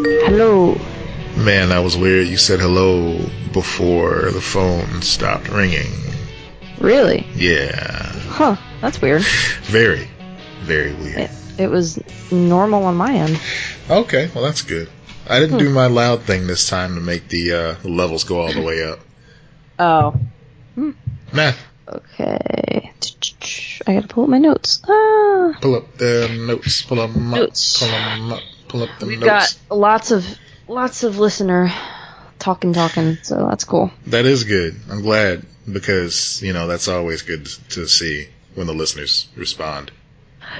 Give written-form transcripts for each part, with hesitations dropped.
Hello. Man, that was weird. You said hello before the phone stopped ringing. Really? Yeah. Huh. That's weird. Very, very weird. It was normal on my end. Okay. Well, that's good. I didn't do my loud thing this time to make the levels go all the way up. Oh. Hmm. Nah. Okay. I gotta pull up my notes. Pull up the notes. Pull them up. Notes. Pull them up. Pull up the notes. We've got lots of listener talking, so that's cool. That is good. I'm glad, because, you know, that's always good to see when the listeners respond.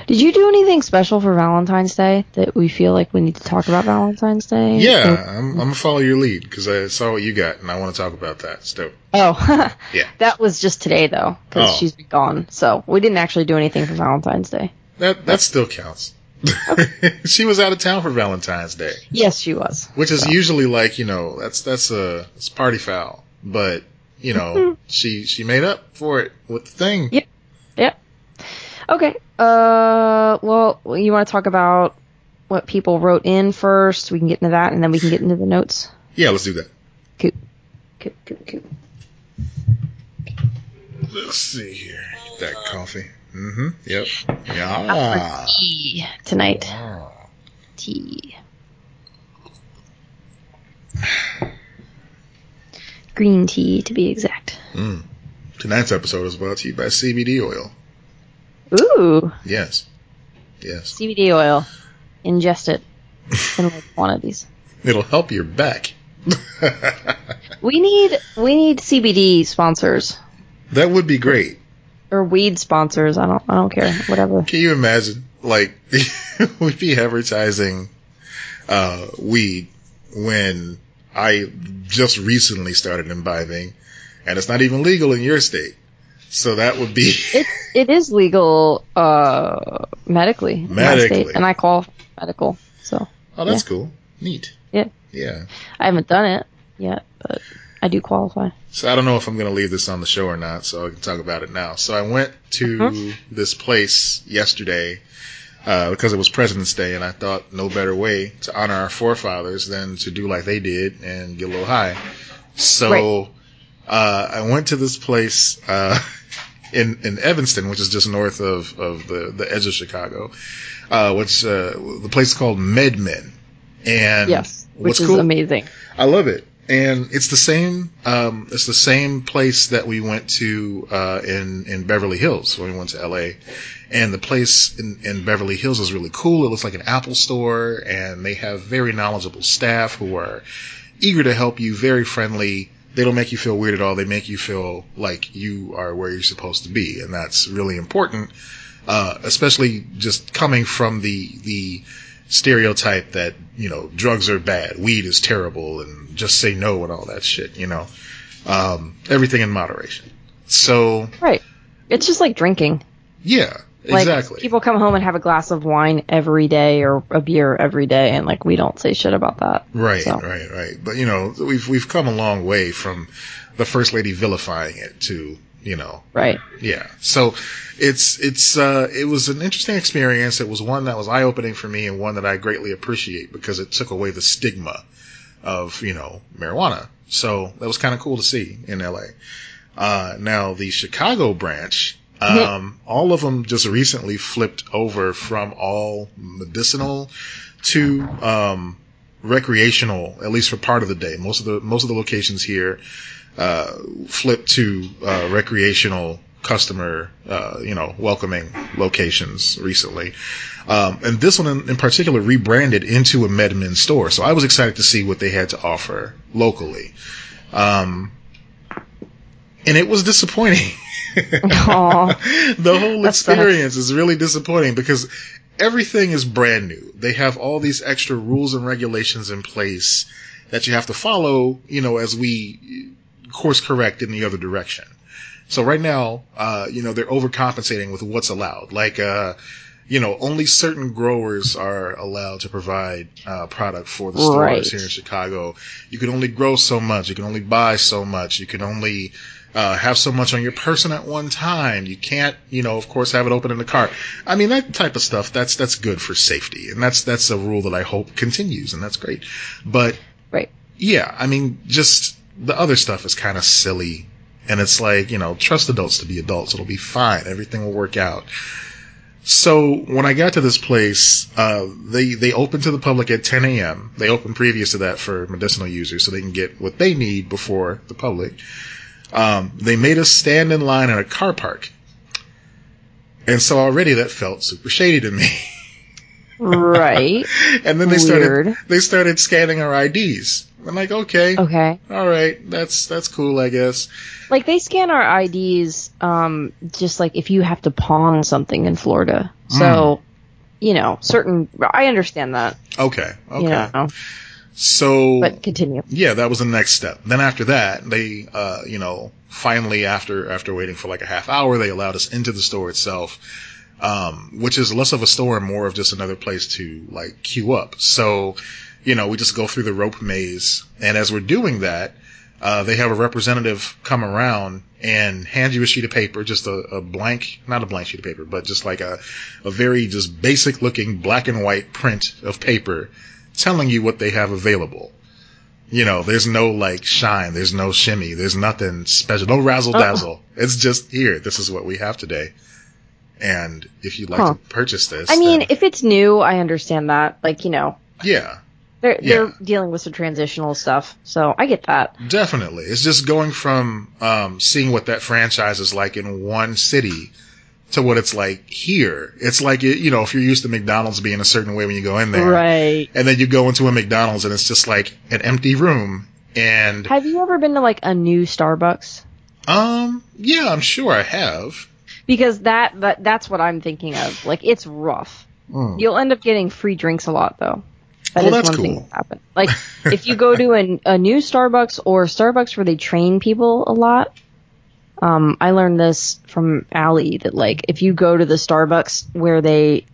Did you do anything special for Valentine's Day that we feel like we need to talk about Valentine's Day? Yeah, I'm going to follow your lead because I saw what you got and I want to talk about that. It's dope. Oh, yeah. That was just today, though, because she's been gone. So we didn't actually do anything for Valentine's Day. That still counts. Okay. She was out of town for Valentine's Day. Yes, she was. Which is usually like, you know, that's party foul. But, you know, she made up for it with the thing. Yep. Yep. Okay. Well, you want to talk about what people wrote in first? We can get into that, and then we can get into the notes. Yeah, let's do that. Cool. Let's see here. Get that coffee. Mm-hmm. Yep. Yeah. Tea tonight. Yeah. Tea. Green tea, to be exact. Mm. Tonight's episode is brought to you by CBD oil. Ooh. Yes. CBD oil. Ingest it in a quantities. It'll help your back. We need CBD sponsors. That would be great. Or weed sponsors. I don't care. Whatever. Can you imagine? Like, we'd be advertising weed when I just recently started imbibing, and it's not even legal in your state. So that would be... It is legal medically. Medically. State, and I call medical. So. Oh, that's cool. Neat. Yeah. Yeah. I haven't done it yet, but I do qualify. So I don't know if I'm going to leave this on the show or not, so I can talk about it now. So I went to this place yesterday because it was President's Day, and I thought no better way to honor our forefathers than to do like they did and get a little high. So... Right. I went to this place in Evanston, which is just north of the edge of Chicago, which the place is called MedMen. And yes, which is cool, amazing. I love it, and it's the same. It's the same place that we went to in Beverly Hills when we went to L.A. And the place in Beverly Hills is really cool. It looks like an Apple store, and they have very knowledgeable staff who are eager to help you, very friendly. They don't make you feel weird at all. They make you feel like you are where you're supposed to be. And that's really important, especially just coming from the stereotype that, you know, drugs are bad, weed is terrible, and just say no and all that shit, you know. Everything in moderation. So. Right. It's just like drinking. Yeah, exactly. Like, people come home and have a glass of wine every day or a beer every day, and like we don't say shit about that. Right, so. Right. But you know, we've come a long way from the First Lady vilifying it to, you know. Right. Yeah. So it was an interesting experience. It was one that was eye-opening for me and one that I greatly appreciate because it took away the stigma of, you know, marijuana. So that was kind of cool to see in LA. Now the Chicago branch. All of them just recently flipped over from all medicinal to recreational, at least for part of the day. Most of the locations here flipped to recreational customer, you know, welcoming locations recently. And this one in particular rebranded into a MedMen store. So I was excited to see what they had to offer locally. And it was disappointing. The whole experience is really disappointing because everything is brand new. They have all these extra rules and regulations in place that you have to follow, you know, as we course correct in the other direction. So right now, you know, they're overcompensating with what's allowed. Like, you know, only certain growers are allowed to provide product for the stores here in Chicago. You can only grow so much. You can only buy so much. You can only... have so much on your person at one time. You can't, you know, of course, have it open in the car. I mean, that type of stuff, that's good for safety. And that's a rule that I hope continues, and that's great. But, right. Yeah, I mean, just the other stuff is kind of silly. And it's like, you know, trust adults to be adults. It'll be fine. Everything will work out. So when I got to this place, they open to the public at 10 a.m. They open previous to that for medicinal users so they can get what they need before the public. They made us stand in line at a car park. And so already that felt super shady to me. Right. And then they started scanning our IDs. I'm like, okay, all right, that's cool, I guess. Like, they scan our IDs, just like if you have to pawn something in Florida. So, you know, I understand that. Okay. You know? So, but continue. Yeah, that was the next step. Then after that, they, you know, finally after waiting for like a half hour, they allowed us into the store itself. Which is less of a store and more of just another place to like queue up. So, you know, we just go through the rope maze. And as we're doing that, they have a representative come around and hand you a sheet of paper, just not a blank sheet of paper, but just like a very just basic looking black and white print of paper telling you what they have available. You know, there's no like shine, there's no shimmy, there's nothing special, no razzle dazzle. Oh. It's just here. This is what we have today. And if you'd like to purchase this, I mean, if it's new, I understand that. Like, you know, yeah. They're dealing with some transitional stuff, so I get that. Definitely. It's just going from seeing what that franchise is like in one city to what it's like here. It's like, you know, if you're used to McDonald's being a certain way when you go in there. Right. And then you go into a McDonald's and it's just like an empty room. And have you ever been to like a new Starbucks? Yeah, I'm sure I have. Because that's what I'm thinking of. Like, it's rough. Mm. You'll end up getting free drinks a lot, though. That's one cool thing that happened. Like, if you go to a new Starbucks or Starbucks where they train people a lot, I learned this from Allie that, like, if you go to the Starbucks where they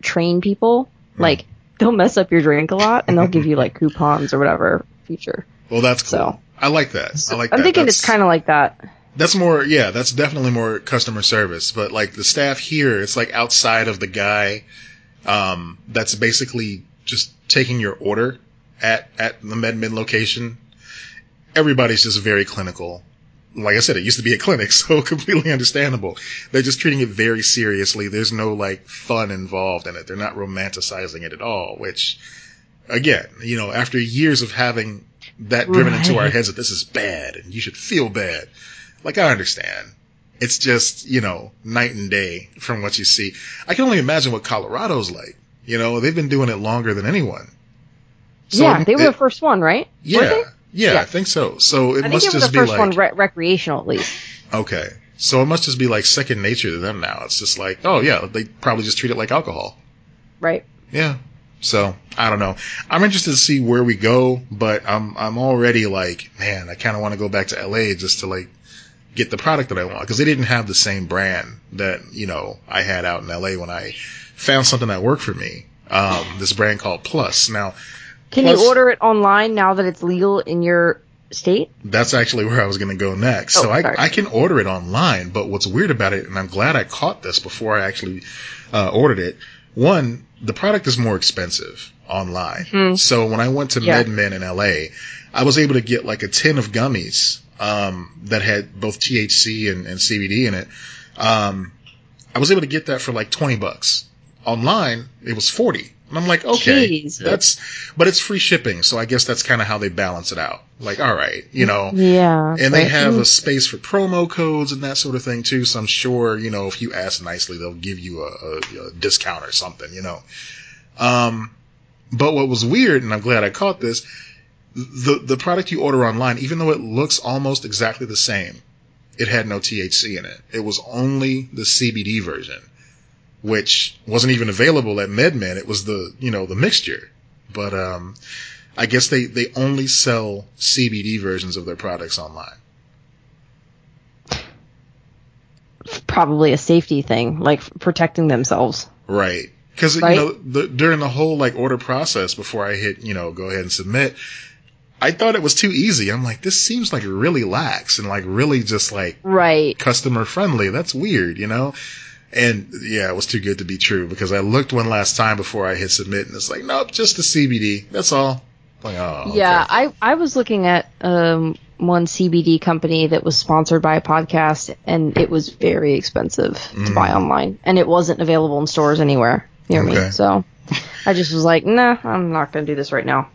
train people, like, they'll mess up your drink a lot and they'll give you, like, coupons or whatever feature. Well, that's cool. So, I like that. I'm thinking it's kind of like that. That's more, yeah, that's definitely more customer service. But, like, the staff here, it's, like, outside of the guy that's basically just taking your order at the MedMen location. Everybody's just very clinical. Like I said, it used to be a clinic, so completely understandable. They're just treating it very seriously. There's no, like, fun involved in it. They're not romanticizing it at all, which, again, you know, after years of having that driven into our heads that this is bad and you should feel bad. Like, I understand. It's just, you know, night and day from what you see. I can only imagine what Colorado's like. You know, they've been doing it longer than anyone. So yeah, they were the first one, right? Yeah, yeah, I think so. So it must just be like... I think it was the first one recreational, at least. Okay. So it must just be like second nature to them now. It's just like, oh, yeah, they probably just treat it like alcohol. Right. Yeah. So, I don't know. I'm interested to see where we go, but I'm already like, man, I kind of want to go back to L.A. just to, like, get the product that I want, because they didn't have the same brand that, you know, I had out in LA when I found something that worked for me. This brand called Plus. Now, you order it online now that it's legal in your state? That's actually where I was going to go next. So I can order it online, but what's weird about it, and I'm glad I caught this before I actually ordered it. One, the product is more expensive online. Mm-hmm. So when I went to MedMen in LA, I was able to get like a tin of gummies that had both THC and CBD in it. I was able to get that for like $20. Online, it was $40. And I'm like, okay, Jesus. But it's free shipping. So I guess that's kind of how they balance it out. Like, all right, you know, and they have a space for promo codes and that sort of thing too. So I'm sure, you know, if you ask nicely, they'll give you a discount or something, you know? But what was weird, and I'm glad I caught this, the product you order online, even though it looks almost exactly the same, it had no THC in it. It was only the CBD version, which wasn't even available at MedMen. It was the, you know, the mixture. But I guess they only sell CBD versions of their products online. Probably a safety thing, like protecting themselves. Right. Because, you know, during the whole, like, order process before I hit, you know, go ahead and submit, I thought it was too easy. I'm like, this seems like really lax and like really just like right. customer friendly. That's weird, you know? And yeah, it was too good to be true because I looked one last time before I hit submit and it's like, nope, just the CBD. That's all. Like, oh, yeah, okay. I was looking at one CBD company that was sponsored by a podcast and it was very expensive to buy online and it wasn't available in stores anywhere near me. So I just was like, nah, I'm not going to do this right now.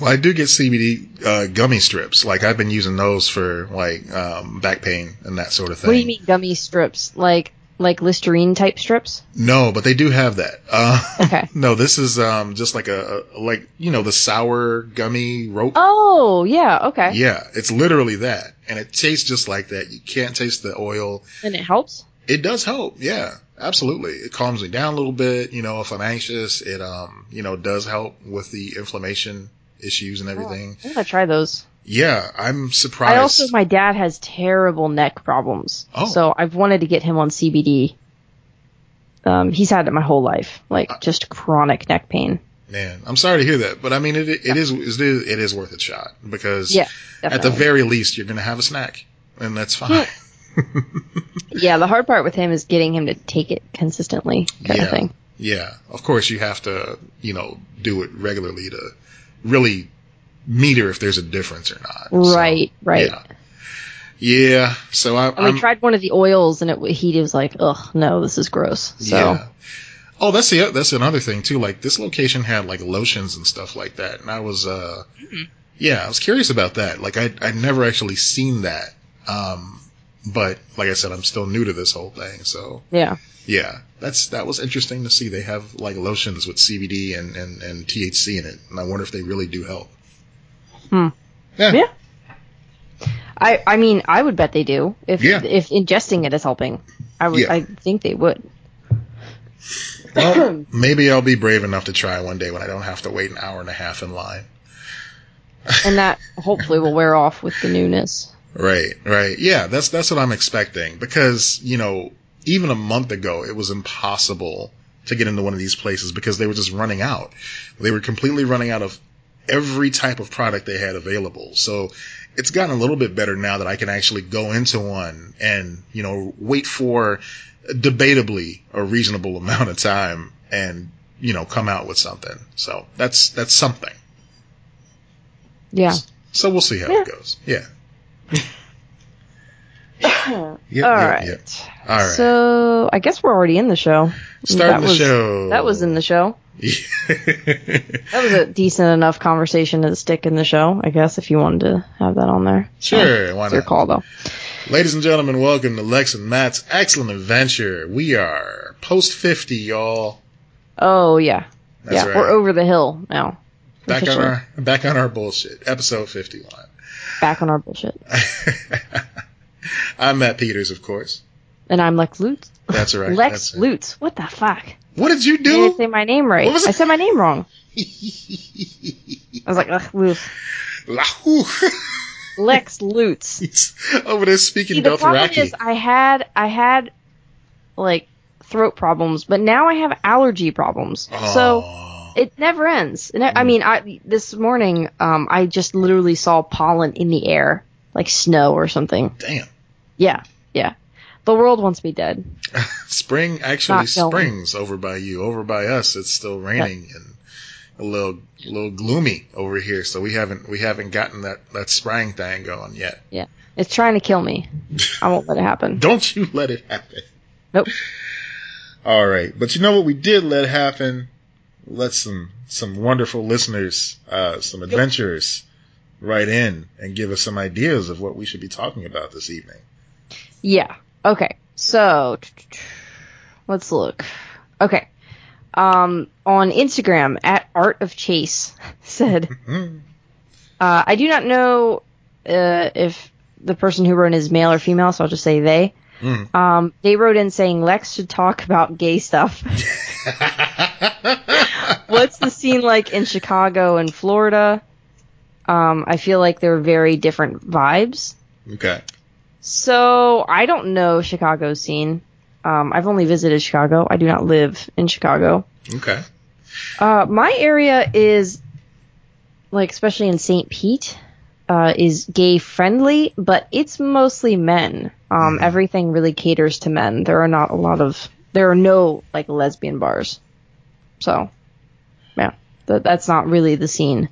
Well, I do get CBD gummy strips. Like, I've been using those for, like, back pain and that sort of thing. What do you mean gummy strips? Like Listerine-type strips? No, but they do have that. Okay. No, this is just like like, you know, the sour gummy rope. Oh, yeah, okay. Yeah, it's literally that. And it tastes just like that. You can't taste the oil. And it helps? It does help, yeah. Absolutely. It calms me down a little bit. You know, if I'm anxious, it, you know, does help with the inflammation issues and everything. Oh, I'm going to try those. Yeah, I'm surprised. I also, my dad has terrible neck problems. Oh. So I've wanted to get him on CBD. He's had it my whole life, like just chronic neck pain. Man, I'm sorry to hear that, but I mean, it is worth a shot because at the very least, you're going to have a snack and that's fine. Yeah. Yeah, the hard part with him is getting him to take it consistently kind of thing. Yeah, of course you have to, you know, do it regularly to really meter if there's a difference or not. Right. Yeah, so we tried one of the oils and he was like, ugh, no, this is gross. So. Yeah. Oh, that's another thing too. Like this location had like lotions and stuff like that. And I was, I was curious about that. Like I'd never actually seen that. But like I said, I'm still new to this whole thing, so yeah, that was interesting to see. They have like lotions with CBD and THC in it, and I wonder if they really do help. Yeah. I mean, I would bet they do. If ingesting it is helping, I would. Yeah. I think they would. Well, maybe I'll be brave enough to try one day when I don't have to wait an hour and a half in line. And that hopefully will wear off with the newness. Right. Yeah, that's what I'm expecting because, you know, even a month ago, it was impossible to get into one of these places because they were just running out. They were completely running out of every type of product they had available. So it's gotten a little bit better now that I can actually go into one and, you know, wait for debatably a reasonable amount of time and, you know, come out with something. So that's something. Yeah. So we'll see how it goes. Yeah. All right. So I guess we're already in the show. That was in the show. Yeah. That was a decent enough conversation to stick in the show, I guess, if you wanted to have that on there. Sure, why not? It's your call, though. Ladies and gentlemen, welcome to Lex and Matt's Excellent Adventure. We are post 50, y'all. Oh yeah, That's right. We're over the hill now. Back on our bullshit. Episode 51. Back on our bullshit. I'm Matt Peters, of course. And I'm Lex Lutz. That's right. Lex Lutz. What the fuck? What did you do? I didn't say my name right. I said my name wrong. I was like, Lex Lutz. Lex Lutz. He's over there speaking Dothraki. The problem is I had like throat problems, but now I have allergy problems. Oh. So it never ends. And I mean, this morning, I just literally saw pollen in the air, like snow or something. Damn. Yeah. The world wants me dead. Spring actually springs over by you, over by us. It's still raining and a little gloomy over here. So we haven't gotten that spring thing going yet. Yeah, it's trying to kill me. I won't let it happen. Don't you let it happen. Nope. All right, but you know what we did let happen. Let some wonderful listeners, some adventurers write in and give us some ideas of what we should be talking about this evening. Yeah. Okay. So let's look. Okay. On Instagram, at Art of Chase said, I do not know if the person who wrote in is male or female, so I'll just say they. They wrote in saying Lex should talk about gay stuff. What's the scene like in Chicago and Florida? I feel like they're very different vibes. Okay. So I don't know Chicago's scene. I've only visited Chicago. I do not live in Chicago. Okay. My area is, like, especially in St. Pete, is gay friendly, but it's mostly men. Everything really caters to men. There are no like lesbian bars. So yeah, that's not really the scene.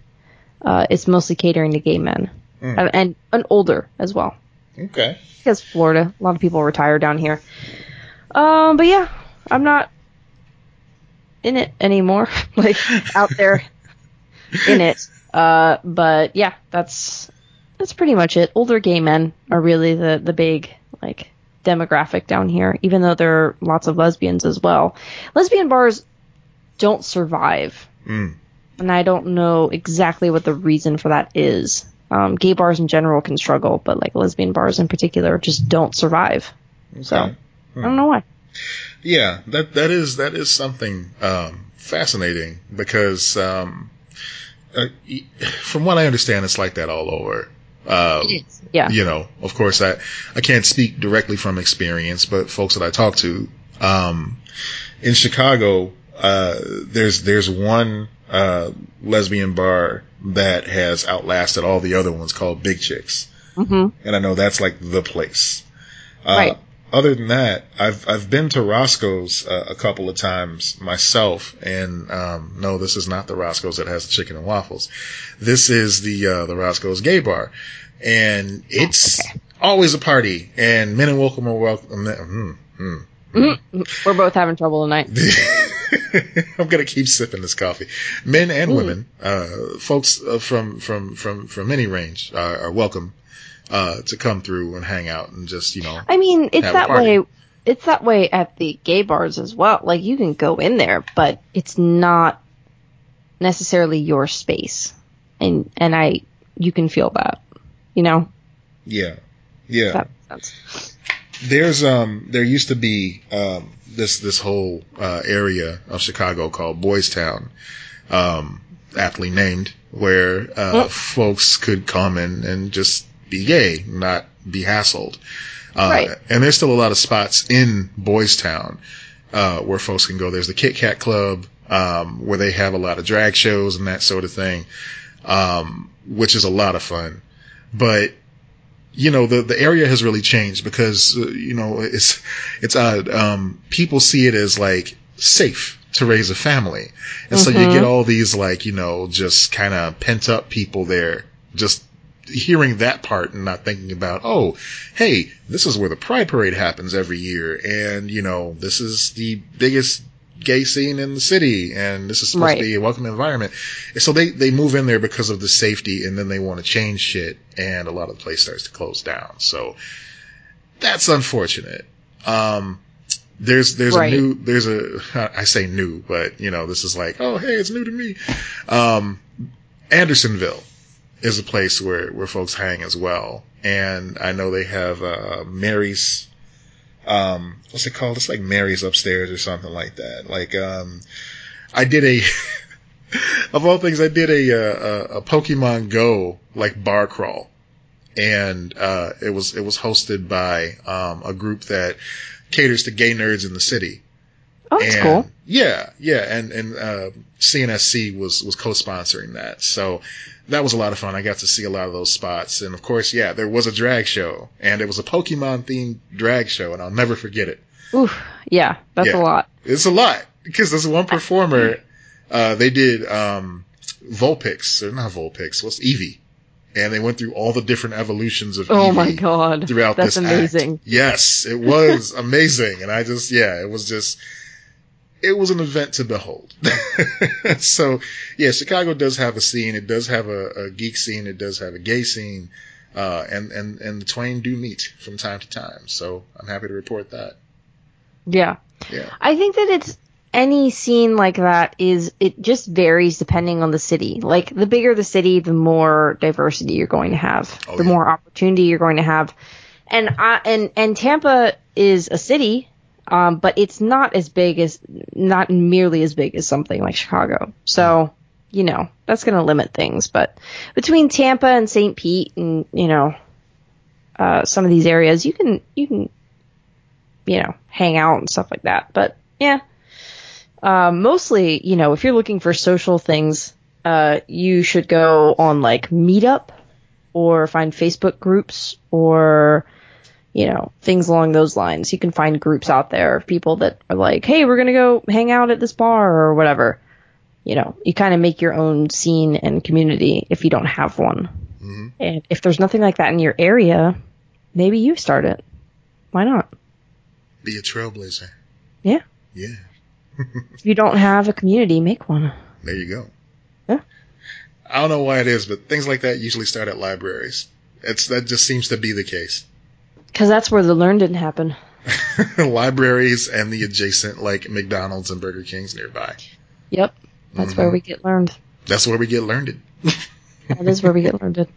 It's mostly catering to gay men and older as well. Okay. Because Florida, a lot of people retire down here. But yeah, I'm not in it anymore, like out there in it. But yeah, that's pretty much it. Older gay men are really the big like demographic down here, even though there are lots of lesbians as well. Lesbian bars don't survive. And I don't know exactly what the reason for that is. Gay bars in general can struggle, but like lesbian bars in particular just don't survive. Okay. So I don't know why. Yeah, that is something fascinating because from what I understand, it's like that all over. Yeah. You know, of course, I can't speak directly from experience, but folks that I talk to in Chicago, there's one lesbian bar that has outlasted all the other ones called Big Chicks, and I know that's like the place. Right. Other than that, I've been to Roscoe's a couple of times myself, and no, this is not the Roscoe's that has the chicken and waffles. This is the Roscoe's gay bar, and it's always a party. And men and women are welcome. We're both having trouble tonight. I'm gonna keep sipping this coffee. Men and women, folks from any range are welcome. To come through and hang out and just, you know. I mean, it's that way at the gay bars as well. Like, you can go in there, but it's not necessarily your space. And you can feel that, you know? Yeah. Yeah. That makes sense. There's, there used to be, this whole, area of Chicago called Boys Town, aptly named, where, folks could come and just, be gay, not be hassled. Right. And there's still a lot of spots in Boys Town where folks can go. There's the Kit Kat Club where they have a lot of drag shows and that sort of thing, which is a lot of fun. But, you know, the area has really changed because, you know, it's odd. People see it as, like, safe to raise a family. And so you get all these, like, you know, just kind of pent-up people there just hearing that part and not thinking about, oh, hey, this is where the Pride Parade happens every year. And, you know, this is the biggest gay scene in the city. And this is supposed to be a welcome environment. And so they move in there because of the safety. And then they want to change shit. And a lot of the place starts to close down. So that's unfortunate. There's a new, I say new, but, you know, this is like, oh, hey, it's new to me. Andersonville is a place where folks hang as well. And I know they have Mary's, what's it called? It's like Mary's upstairs or something like that. Like, I did a, of all things, I did a Pokemon Go, like, bar crawl. And it was hosted by a group that caters to gay nerds in the city. Oh, that's cool. Yeah, yeah. And CNSC was co-sponsoring that. So that was a lot of fun. I got to see a lot of those spots. And, of course, yeah, there was a drag show. And it was a Pokemon-themed drag show, and I'll never forget it. Oof. Yeah, that's a lot. It's a lot. Because there's one performer, they did Vulpix. Or not Vulpix. What's Eevee? And they went through all the different evolutions of Eevee. Oh, my God. Throughout this act. That's amazing. Yes, it was amazing. And I just, yeah, it was just... It was an event to behold. So, yeah, Chicago does have a scene. It does have a geek scene. It does have a gay scene. And the twain do meet from time to time. So I'm happy to report that. Yeah. Yeah. I think that it's any scene like that is it just varies depending on the city. Like, the bigger the city, the more diversity you're going to have, the more opportunity you're going to have. And Tampa is a city. But it's not nearly as big as something like Chicago. So, you know, that's going to limit things. But between Tampa and St. Pete and, you know, some of these areas, you can, you know, hang out and stuff like that. But yeah, mostly, you know, if you're looking for social things, you should go on like Meetup or find Facebook groups or, you know, things along those lines. You can find groups out there of people that are like, hey, we're going to go hang out at this bar or whatever. You know, you kind of make your own scene and community if you don't have one. Mm-hmm. And if there's nothing like that in your area, maybe you start it. Why not? Be a trailblazer. Yeah. Yeah. If you don't have a community, make one. There you go. Yeah. I don't know why it is, but things like that usually start at libraries. That just seems to be the case. Because that's where the learn didn't happen. Libraries and the adjacent, like, McDonald's and Burger King's nearby. Yep. That's where we get learned. That's where we get learned. That is where we get learned.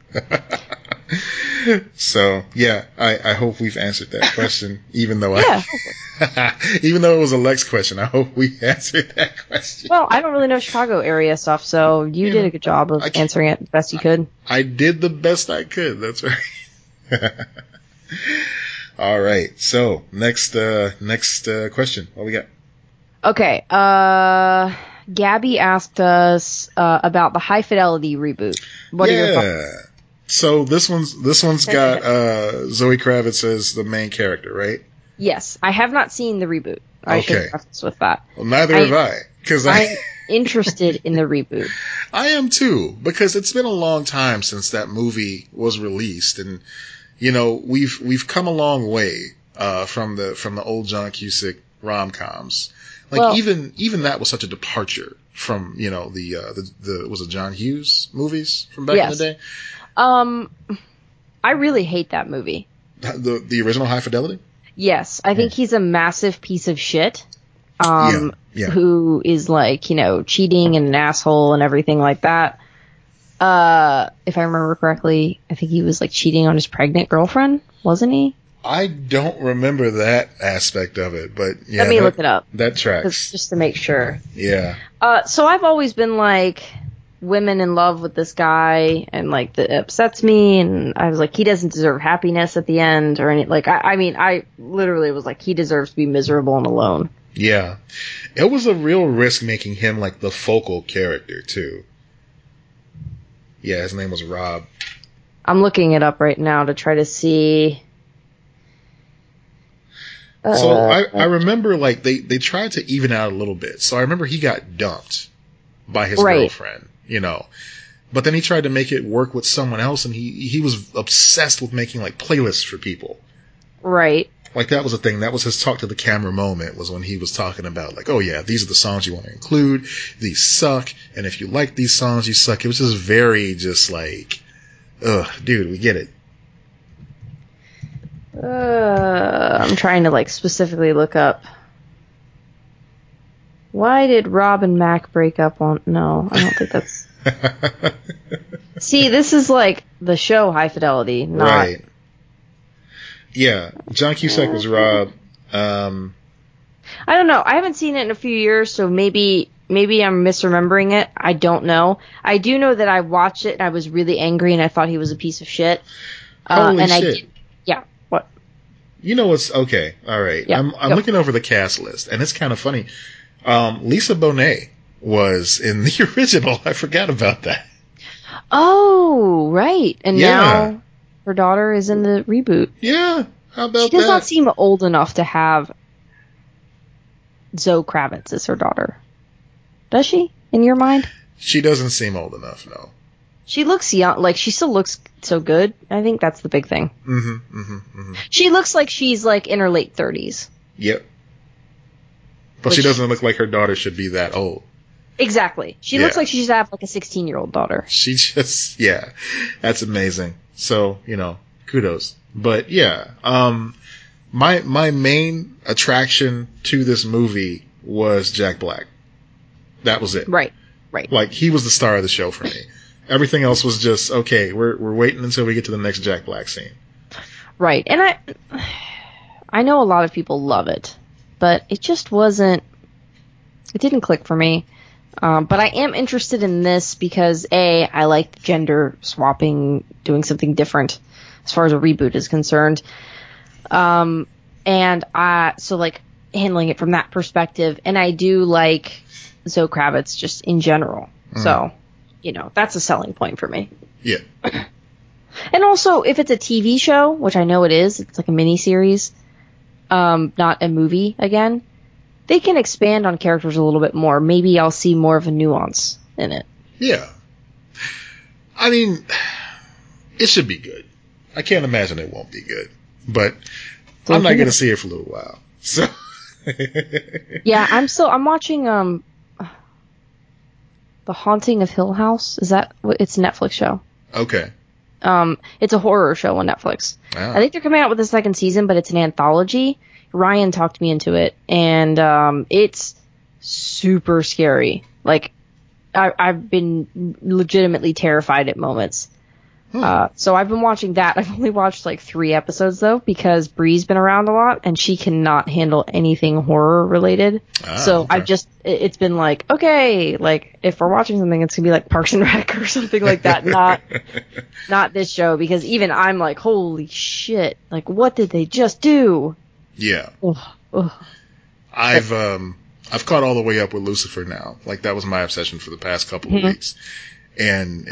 So, yeah, I hope we've answered that question, even though even though it was a Lex question, I hope we answered that question. Well, I don't really know Chicago area stuff, so you did a good job of answering it the best you could. I did the best I could. That's right. All right. So next question. What we got? Okay. Gabby asked us about the High Fidelity reboot. What are your thoughts? So this one's got Zoe Kravitz as the main character, right? Yes, I have not seen the reboot. I should preface with that. Well, neither have I, because I'm interested in the reboot. I am too, because it's been a long time since that movie was released, and you know we've come a long way from the old John Cusack rom-coms. Like even that was such a departure from, you know, the was it John Hughes movies from back in the day? I really hate that movie. The original High Fidelity? Yes, I think he's a massive piece of shit. Who is, like, you know, cheating and an asshole and everything like that. If I remember correctly, I think he was, like, cheating on his pregnant girlfriend, wasn't he? I don't remember that aspect of it, but yeah. Let me look it up. That tracks. Just to make sure. Yeah. So I've always been like, women in love with this guy, and like that upsets me, and I was like, he doesn't deserve happiness at the end or any, like, I mean, I literally was like, he deserves to be miserable and alone. Yeah. It was a real risk making him like the focal character too. Yeah, his name was Rob. I'm looking it up right now to try to see. So I remember, like, they tried to even out a little bit. So I remember he got dumped by his girlfriend, you know. But then he tried to make it work with someone else, and he was obsessed with making, like, playlists for people. Right. Like, that was a thing. That was his talk to the camera moment, was when he was talking about, like, oh, yeah, these are the songs you want to include. These suck. And if you like these songs, you suck. It was just very just like, ugh, dude, we get it. I'm trying to, like, specifically look up. Why did Rob and Mac break up on... No, I don't think that's... See, this is, like, the show High Fidelity, not... Right. Yeah, John Cusack was Rob. I don't know. I haven't seen it in a few years, so maybe I'm misremembering it. I don't know. I do know that I watched it, and I was really angry, and I thought he was a piece of shit. Holy shit. You know what's okay? All right, yeah, I'm looking over the cast list, and it's kind of funny. Lisa Bonet was in the original. I forgot about that. Oh, right, and now her daughter is in the reboot. Yeah, how about that? She does not seem old enough to have Zoe Kravitz as her daughter. Does she? In your mind? She doesn't seem old enough. No. She looks young, like, she still looks so good. I think that's the big thing. Mm-hmm. She looks like she's, like, in her late 30s. Yep. But she doesn't look like her daughter should be that old. Exactly. She looks like she should have, like, a 16-year-old daughter. She just, that's amazing. So, you know, kudos. But, yeah, my main attraction to this movie was Jack Black. That was it. Right. Like, he was the star of the show for me. Everything else was just, okay, we're waiting until we get to the next Jack Black scene. Right. And I know a lot of people love it, but it just wasn't, it didn't click for me. But I am interested in this because, A, I like gender swapping, doing something different as far as a reboot is concerned. So, like, handling it from that perspective. And I do like Zoe Kravitz just in general. Mm. So... You know, that's a selling point for me. Yeah. And also, if it's a TV show, which I know it is, it's like a miniseries, not a movie again, they can expand on characters a little bit more. Maybe I'll see more of a nuance in it. Yeah. I mean, it should be good. I can't imagine it won't be good. But I'm not going to see it for a little while. So yeah, I'm watching The Haunting of Hill House. Is that it's a Netflix show? Okay. It's a horror show on Netflix. Wow. I think they're coming out with a second season, but it's an anthology. Ryan talked me into it, and it's super scary. Like, I've been legitimately terrified at moments. So I've been watching that. I've only watched like 3 episodes though, because Bree's been around a lot and she cannot handle anything horror related. Okay. It's been like, okay, like if we're watching something, it's gonna be like Parks and Rec or something like that. Not this show, because even I'm like, holy shit. Like, what did they just do? Yeah. Ugh. I've caught all the way up with Lucifer now. Like, that was my obsession for the past couple of weeks. And,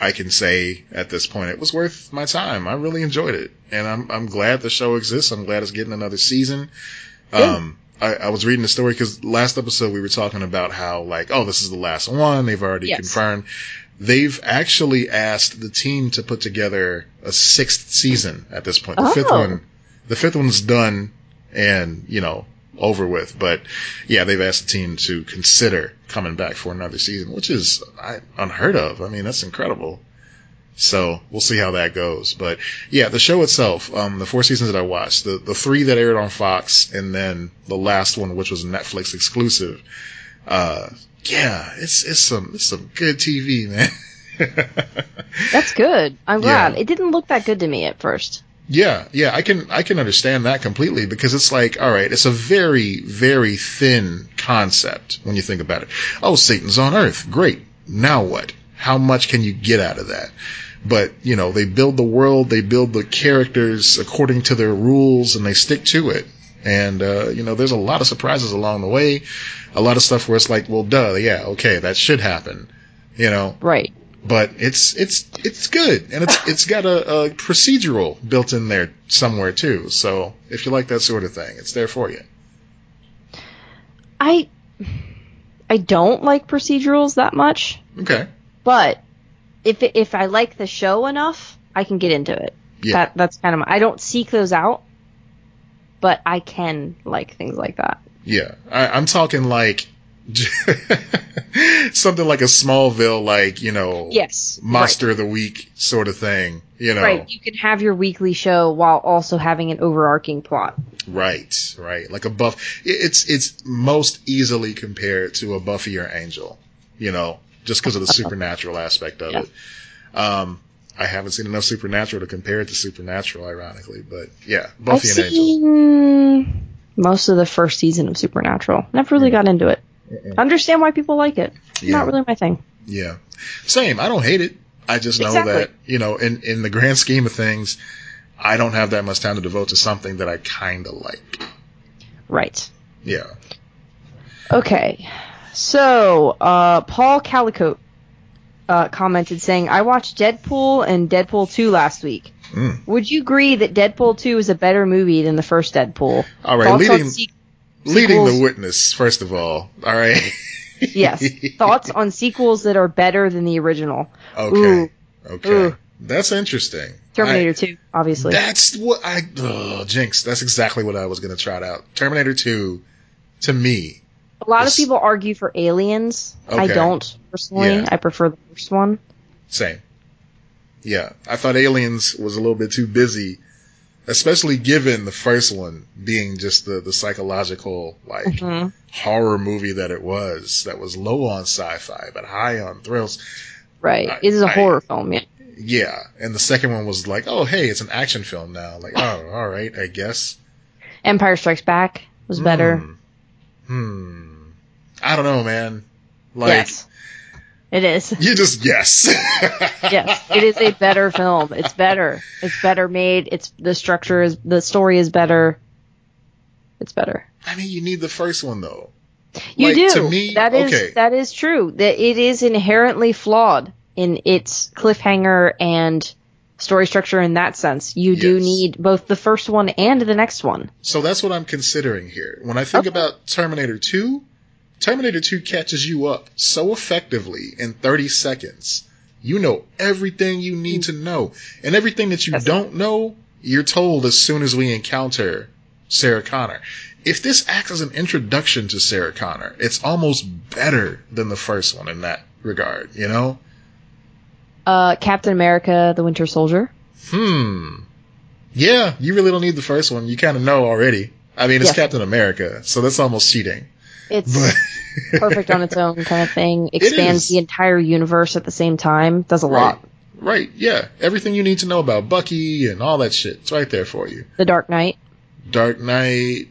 I can say at this point, it was worth my time. I really enjoyed it. And I'm glad the show exists. I'm glad it's getting another season. I was reading the story, because last episode we were talking about how, like, oh, this is the last one. They've already confirmed. They've actually asked the team to put together a 6th season at this point. The fifth one's done and, you know, over with. But yeah, they've asked the team to consider coming back for another season, which is unheard of. I mean, that's incredible. So we'll see how that goes. But yeah, the show itself, the 4 seasons that I watched, the 3 that aired on Fox, and then the last one, which was Netflix exclusive. Yeah, it's some good TV, man. That's good. I'm glad. Yeah. It didn't look that good to me at first. Yeah, I can understand that completely, because it's like, all right, it's a very, very thin concept when you think about it. Oh, Satan's on Earth. Great. Now what? How much can you get out of that? But, you know, they build the world, they build the characters according to their rules, and they stick to it. And, you know, there's a lot of surprises along the way, a lot of stuff where it's like, well, duh, yeah, okay, that should happen, you know? Right. But it's good, and it's got a procedural built in there somewhere too. So if you like that sort of thing, it's there for you. I don't like procedurals that much. Okay. But if I like the show enough, I can get into it. Yeah. That's kind of I don't seek those out, but I can like things like that. Yeah, I'm talking like. Something like a Smallville, like, you know, monster of the week sort of thing, you know. Right, you can have your weekly show while also having an overarching plot. Right, like a Buffy. It's most easily compared to a Buffy or Angel, you know, just because of the supernatural aspect of it. I haven't seen enough Supernatural to compare it to Supernatural, ironically, but yeah, Buffy and Angel. I've seen most of the first season of Supernatural. Never really got into it. Understand why people like it. Not really my thing. Yeah. Same. I don't hate it. I just know that, you know, in the grand scheme of things, I don't have that much time to devote to something that I kind of like. Right. Yeah. Okay. So, Paul Calicote commented saying, I watched Deadpool and Deadpool 2 last week. Would you agree that Deadpool 2 is a better movie than the first Deadpool? All right. Leading the witness, first of all right? Yes. Thoughts on sequels that are better than the original. Okay. Ooh. That's interesting. Terminator 2, obviously. That's what Jinx, that's exactly what I was going to trot out. Terminator 2, to me. A lot of people argue for Aliens. Okay. I don't, personally. Yeah. I prefer the first one. Same. Yeah. I thought Aliens was a little bit too busy. Especially given the first one being just the psychological, like, horror movie that it was, that was low on sci-fi, but high on thrills. Right. It is a horror film, yeah. Yeah. And the second one was like, oh, hey, it's an action film now. Like, oh, all right, I guess. Empire Strikes Back was better. I don't know, man. Like, yes. It is. You just yes. It is a better film. It's better. It's better made. It's the story is better. It's better. I mean, you need the first one though. You do. To me, that is true. That it is inherently flawed in its cliffhanger and story structure in that sense. You do need both the first one and the next one. So that's what I'm considering here. When I think about Terminator 2, Terminator 2 catches you up so effectively in 30 seconds. You know everything you need to know. And everything that you don't know, you're told as soon as we encounter Sarah Connor. If this acts as an introduction to Sarah Connor, it's almost better than the first one in that regard, you know? Captain America, the Winter Soldier. Yeah, you really don't need the first one. You kind of know already. I mean, it's Captain America, so that's almost cheating. It's perfect on its own kind of thing. Expands the entire universe at the same time. Does a lot. Right, yeah. Everything you need to know about Bucky and all that shit. It's right there for you. The Dark Knight. Dark Knight.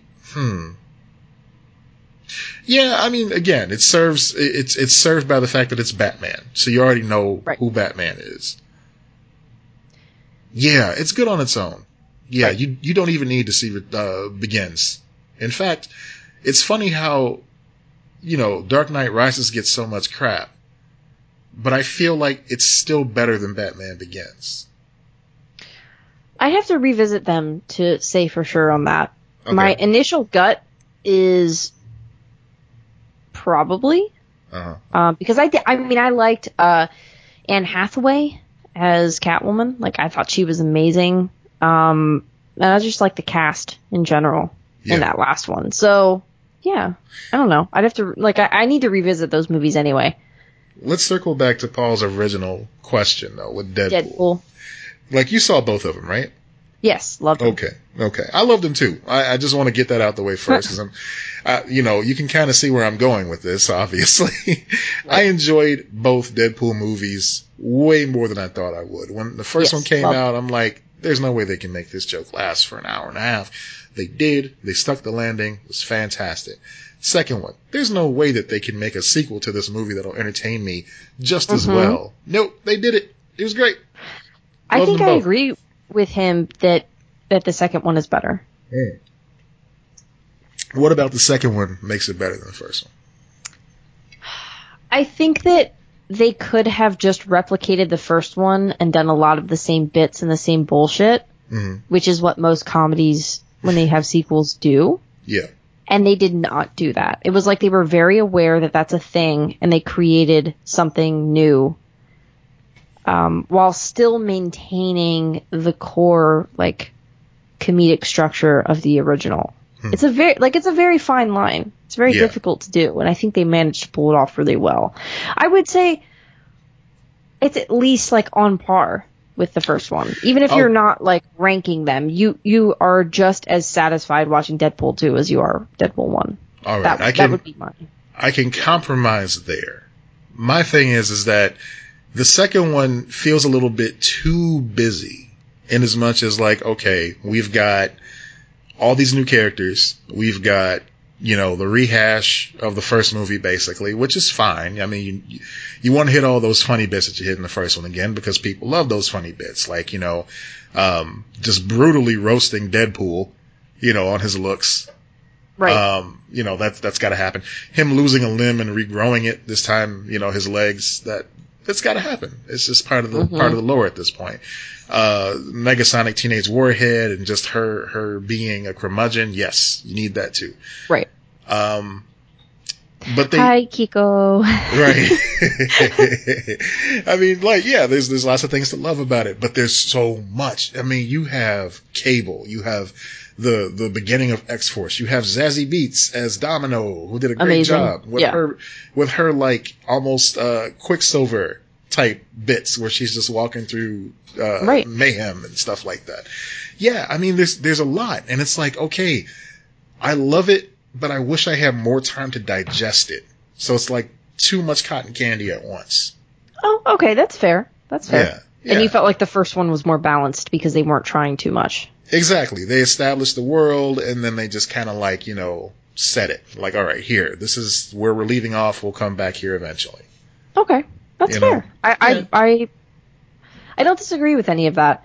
Yeah, I mean, again, it's served by the fact that it's Batman. So you already know who Batman is. Yeah, it's good on its own. Yeah, you don't even need to see Begins. In fact, it's funny how, you know, Dark Knight Rises gets so much crap, but I feel like it's still better than Batman Begins. I have to revisit them to say for sure on that. Okay. My initial gut is probably, because I liked Anne Hathaway as Catwoman. Like, I thought she was amazing. And I just like the cast in general in that last one. So, yeah, I don't know. I'd have to, like, I need to revisit those movies anyway. Let's circle back to Paul's original question, though, with Deadpool. Like, you saw both of them, right? Yes, loved them. Okay. I loved them, too. I just want to get that out the way first, because you can kind of see where I'm going with this, obviously. I enjoyed both Deadpool movies way more than I thought I would. When the first one came out, I'm like, there's no way they can make this joke last for an hour and a half. They did. They stuck the landing. It was fantastic. Second one, there's no way that they can make a sequel to this movie that'll entertain me just as well. Nope, they did it. It was great. I think I agree with him that the second one is better. Yeah. What about the second one makes it better than the first one? I think that they could have just replicated the first one and done a lot of the same bits and the same bullshit, which is what most comedies, when they have sequels, do. Yeah. And they did not do that. It was like they were very aware that that's a thing, and they created something new, while still maintaining the core, like, comedic structure of the original. It's a very fine line. It's very difficult to do, and I think they managed to pull it off really well. I would say it's at least, like, on par with the first one. Even if you're not, like, ranking them, you are just as satisfied watching Deadpool 2 as you are Deadpool 1. All right. That would be mine. I can compromise there. My thing is that the second one feels a little bit too busy, in as much as, like, okay, we've got all these new characters. We've got, you know, the rehash of the first movie, basically, which is fine. I mean, you want to hit all those funny bits that you hit in the first one again, because people love those funny bits. Like, you know, just brutally roasting Deadpool, you know, on his looks. Right. You know, that's got to happen. Him losing a limb and regrowing it this time, you know, his legs, that's got to happen. It's just part of the lore at this point. Negasonic Teenage Warhead and just her being a curmudgeon. Yes, you need that too. Right. But hi, Kiko. Right. I mean, like, yeah, there's lots of things to love about it, but there's so much. I mean, you have Cable, you have the beginning of X-Force, you have Zazie Beetz as Domino, who did a great job with her like almost Quicksilver type bits where she's just walking through mayhem and stuff like that. Yeah, I mean, there's a lot, and it's like, okay, I love it, but I wish I had more time to digest it. So it's like too much cotton candy at once. Oh, okay, that's fair. Yeah. And you felt like the first one was more balanced because they weren't trying too much. Exactly. They established the world, and then they just kind of, like, you know, set it. Like, all right, here, this is where we're leaving off. We'll come back here eventually. Okay. That's fair. I don't disagree with any of that.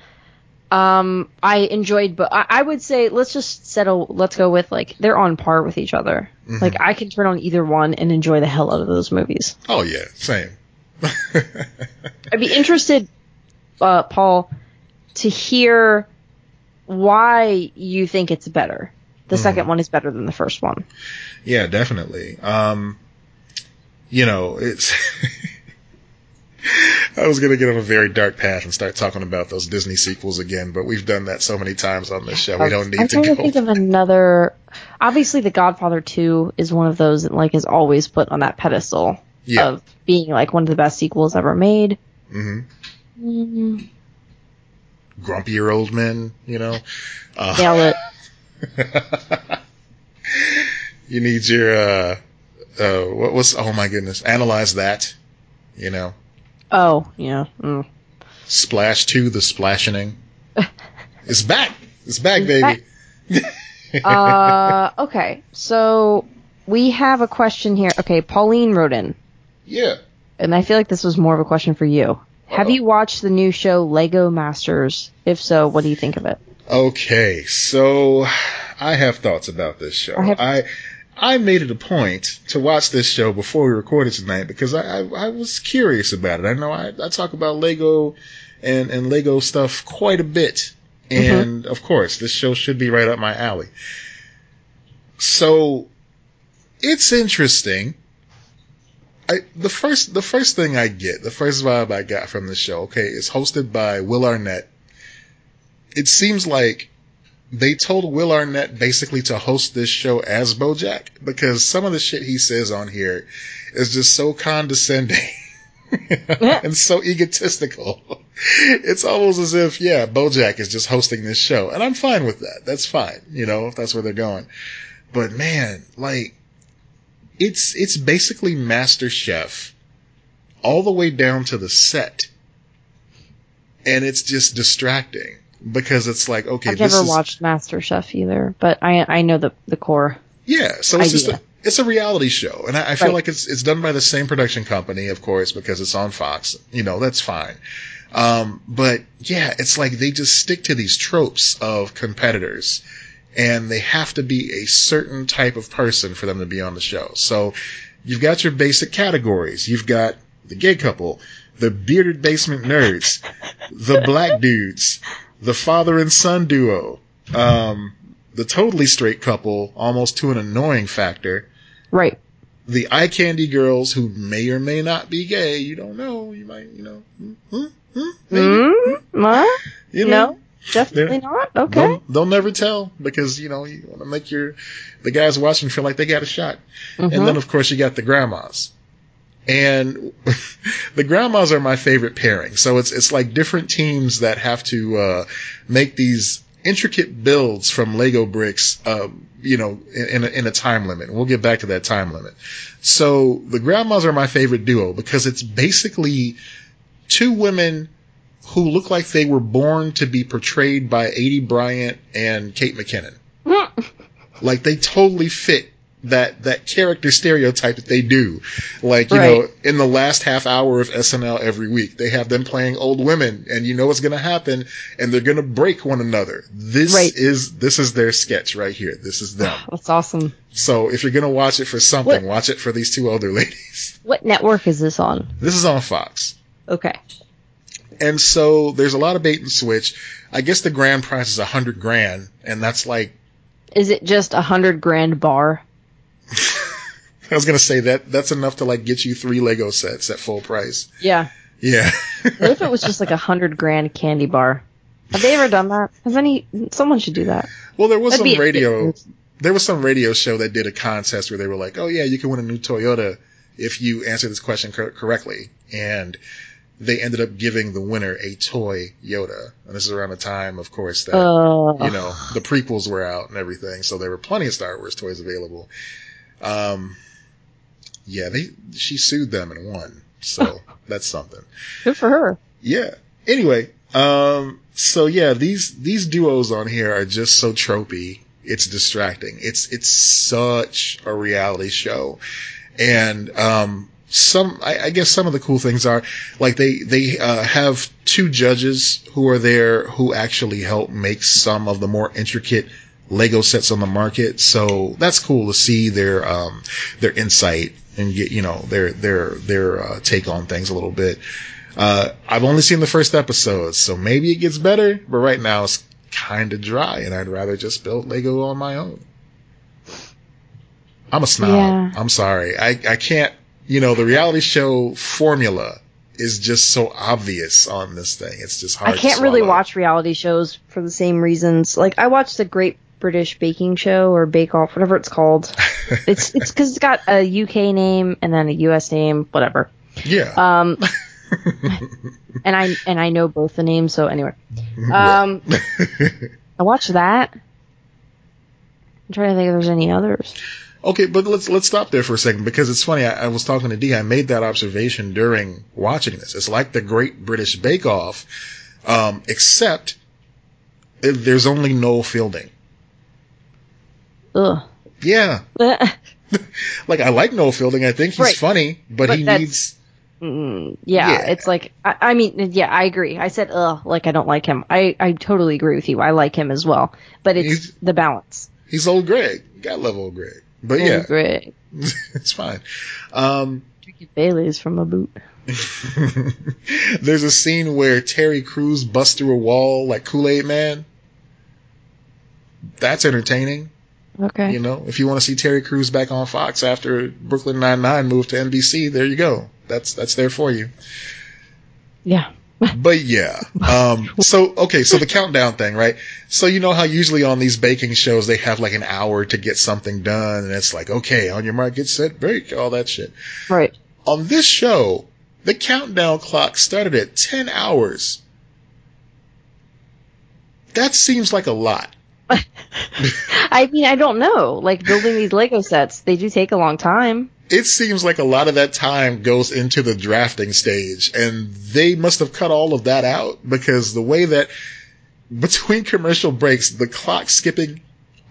I enjoyed, but I would say let's go with, like, they're on par with each other. Mm-hmm. Like, I can turn on either one and enjoy the hell out of those movies. Oh yeah, same. I'd be interested, Paul, to hear why you think it's better. The second one is better than the first one. Yeah, definitely. You know, it's... I was going to get on a very dark path and start talking about those Disney sequels again, but we've done that so many times on this show. We don't need to go. I'm trying to think of another... Obviously, The Godfather 2 is one of those that like is always put on that pedestal of being like one of the best sequels ever made. Grumpier old men, you know? Nail it. You need your... what was... Oh, my goodness. Analyze that, you know? Oh, yeah. Mm. Splash 2, the splashing. It's back. It's back, baby. Back. Okay, so we have a question here. Okay, Pauline wrote in. Yeah. And I feel like this was more of a question for you. Uh-oh. Have you watched the new show Lego Masters? If so, what do you think of it? Okay, so I have thoughts about this show. I made it a point to watch this show before we recorded tonight because I was curious about it. I know I talk about Lego and Lego stuff quite a bit. And, of course, this show should be right up my alley. So, it's interesting. The first thing I get, the first vibe I got from the show, okay, it's hosted by Will Arnett. It seems like they told Will Arnett basically to host this show as BoJack because some of the shit he says on here is just so condescending and so egotistical. It's almost as if, yeah, BoJack is just hosting this show. And I'm fine with that. That's fine. You know, if that's where they're going. But man, like it's basically MasterChef all the way down to the set. And it's just distracting. Because it's like, okay, I've never watched MasterChef either, but I know the core. Yeah, so it's just it's a reality show, and I feel like it's done by the same production company, of course, because it's on Fox. You know, that's fine. But yeah, it's like they just stick to these tropes of competitors, and they have to be a certain type of person for them to be on the show. So you've got your basic categories. You've got the gay couple, the bearded basement nerds, the black dudes. The father and son duo, the totally straight couple, almost to an annoying factor. Right. The eye candy girls who may or may not be gay. You don't know. You might, you know. You know, no, definitely not. Okay. They'll never tell because, you know, you want to make the guys watching feel like they got a shot. And then, of course, you got the grandmas. And the grandmas are my favorite pairing. So it's like different teams that have to make these intricate builds from Lego bricks, you know, in a time limit. And we'll get back to that time limit. So the grandmas are my favorite duo because it's basically two women who look like they were born to be portrayed by Adie Bryant and Kate McKinnon. Like they totally fit that character stereotype that they do. Like, you know, in the last half hour of SNL every week, they have them playing old women and you know what's going to happen and they're going to break one another. This is their sketch right here. This is them. That's awesome. So if you're going to watch it for something, watch it for these two older ladies. What network is this on? This is on Fox. Okay. And so there's a lot of bait and switch. I guess the grand prize is $100,000 and that's like... Is it just $100,000 bar? I was going to say that's enough to like get you 3 Lego sets at full price. Yeah. Yeah. What if it was just like $100,000 candy bar? Have they ever done that? Someone should do that. Well, there was some radio show that did a contest where they were like, oh yeah, you can win a new Toyota if you answer this question correctly. And they ended up giving the winner a toy Yoda. And this is around the time, of course, that, you know, the prequels were out and everything. So there were plenty of Star Wars toys available. Yeah, she sued them and won. So that's something. Good for her. Yeah. Anyway, so yeah, these duos on here are just so tropey. It's distracting. It's such a reality show. And, I guess some of the cool things are like they have two judges who are there who actually help make some of the more intricate Lego sets on the market, so that's cool to see their insight and get, you know, their take on things a little bit. I've only seen the first episode, so maybe it gets better, but right now it's kind of dry, and I'd rather just build Lego on my own. I'm a snob. Yeah. I'm sorry. I can't, the reality show formula is just so obvious on this thing. It's just hard to swallow. I can't really watch reality shows for the same reasons. Like, I watched the Great British Baking Show or Bake Off, whatever it's called. It's because it's got a UK name and then a US name, whatever. Yeah. And I know both the names, so anyway. I watched that. I'm trying to think if there's any others. Okay, but let's stop there for a second, because it's funny. I was talking to Dee. I made that observation during watching this. It's like the Great British Bake Off, except there's only Noel Fielding. Ugh. Yeah. Like, I like Noel Fielding. I think he's funny, but he needs... yeah, it's like... I mean, yeah, I agree. I said, I don't like him. I totally agree with you. I like him as well. But he's the balance. He's old Greg. You gotta love old Greg. But yeah, Greg. It's fine. Drinking Baileys from a boot. There's a scene where Terry Crews busts through a wall like Kool-Aid Man. That's entertaining. Okay. If you want to see Terry Crews back on Fox after Brooklyn Nine-Nine moved to NBC, there you go. That's there for you. Yeah. But yeah. So the countdown thing, right? So you know how usually on these baking shows they have like an hour to get something done, and it's like, okay, on your mark, get set, bake, all that shit. Right. On this show, the countdown clock started at 10 hours. That seems like a lot. I mean, I don't know. Like, building these Lego sets, they do take a long time. It seems like a lot of that time goes into the drafting stage, and they must have cut all of that out, because the way that between commercial breaks, the clock skipping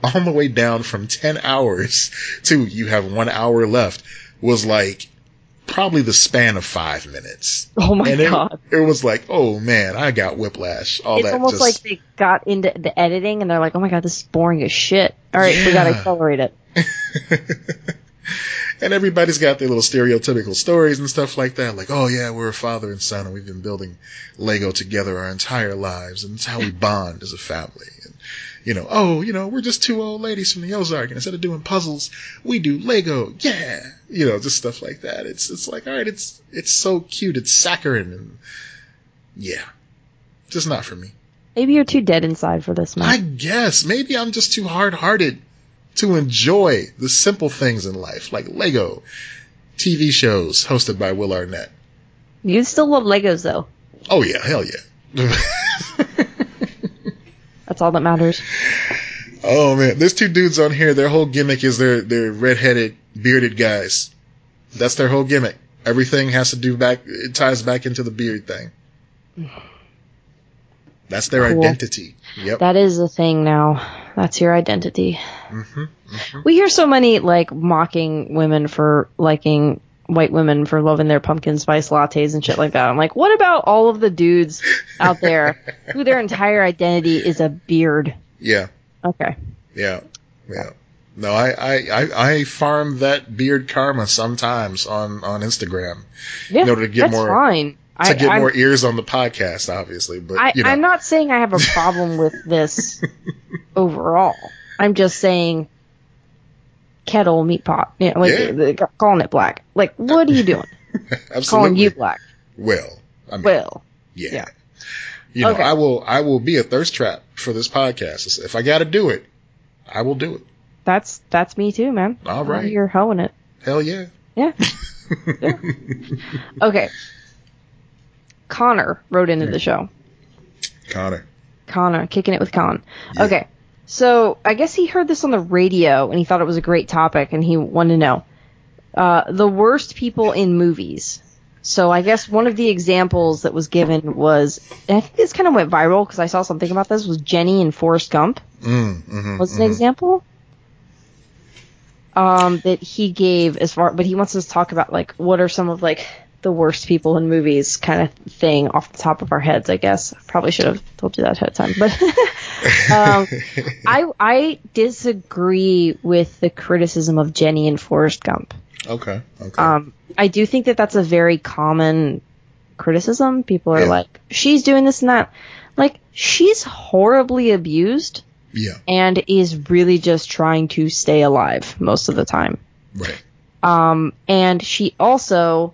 all the way down from 10 hours to you have 1 hour left was like probably the span of 5 minutes. Oh my God. It was like, oh man, I got whiplash. It's almost like they got into the editing and they're like, oh my God, this is boring as shit. All right, we got to accelerate it. And everybody's got their little stereotypical stories and stuff like that. Like, oh yeah, we're a father and son, and we've been building Lego together our entire lives, and it's how we bond as a family. And, we're just two old ladies from the Ozark, and instead of doing puzzles, we do Lego. Yeah, just stuff like that. It's like, all right, it's so cute, it's saccharine, and yeah, just not for me. Maybe you're too dead inside for this, man. I guess maybe I'm just too hard-hearted to enjoy the simple things in life, like Lego, TV shows hosted by Will Arnett. You still love Legos, though. Oh, yeah. Hell yeah. That's all that matters. Oh, man. There's two dudes on here. Their whole gimmick is they're redheaded, bearded guys. That's their whole gimmick. Everything has to do it ties back into the beard thing. That's their identity. Yep. That is the thing now. That's your identity. Mm-hmm, mm-hmm. We hear so many mocking women for liking white women for loving their pumpkin spice lattes and shit like that. I'm like, what about all of the dudes out there who their entire identity is a beard? Yeah. Okay. Yeah. Yeah. No, I farm that beard karma sometimes on Instagram. Yeah. In order to get that's more fine. To get more ears on the podcast, obviously. But I'm not saying I have a problem with this overall. I'm just saying kettle, meat pot. Calling it black. Like, what are you doing? Absolutely. Calling you black. Well, I mean. Well. Yeah. Okay. I will be a thirst trap for this podcast. If I got to do it, I will do it. That's me too, man. All right. You're hoeing it. Hell yeah. Yeah. Yeah. Okay. Connor wrote into the show. Connor, kicking it with Con. Yeah. Okay, so I guess he heard this on the radio and he thought it was a great topic and he wanted to know the worst people in movies. So I guess one of the examples that was given was, and I think this kind of went viral because I saw something about this, was Jenny and Forrest Gump. An example that he gave as far, but he wants us to talk about what are some of the worst people in movies kind of thing off the top of our heads, I guess. I probably should have told you that ahead of time, but I disagree with the criticism of Jenny and Forrest Gump. Okay. I do think that that's a very common criticism. People are like, she's doing this and that. Like, she's horribly abused. Yeah. And is really just trying to stay alive most of the time. Right. And she also,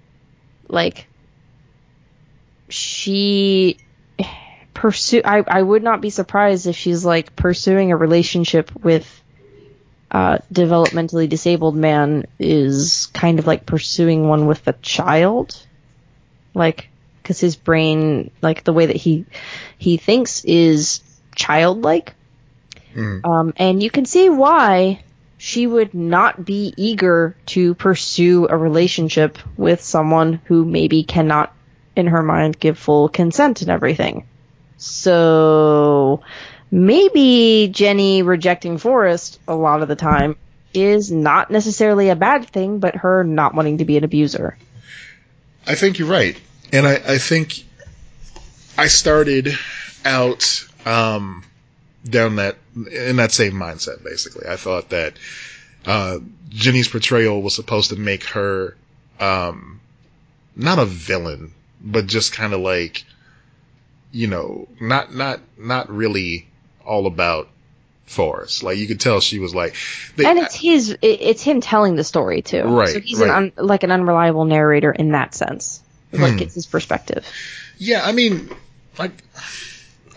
like, she I would not be surprised if she's, like, pursuing a relationship with developmentally disabled man is kind of like pursuing one with a child. Like, because his brain, like, the way that he thinks is childlike. Mm. And you can see why she would not be eager to pursue a relationship with someone who maybe cannot, in her mind, give full consent and everything. So maybe Jenny rejecting Forrest a lot of the time is not necessarily a bad thing, but her not wanting to be an abuser. I think you're right. And I think I started out down that in that same mindset, basically. I thought that Jenny's portrayal was supposed to make her not a villain, but just kind of like, you know, not really all about Forrest. Like, you could tell she was like, and it's him telling the story too. Right. So he's an unreliable narrator in that sense. Like, it's his perspective. Yeah. I mean, like,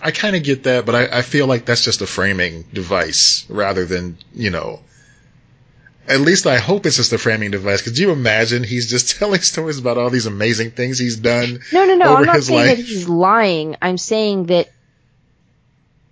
I kind of get that, but I feel like that's just a framing device rather than, you know, at least I hope it's just a framing device. Could you imagine he's just telling stories about all these amazing things he's done? No. I'm not saying that he's lying. I'm saying that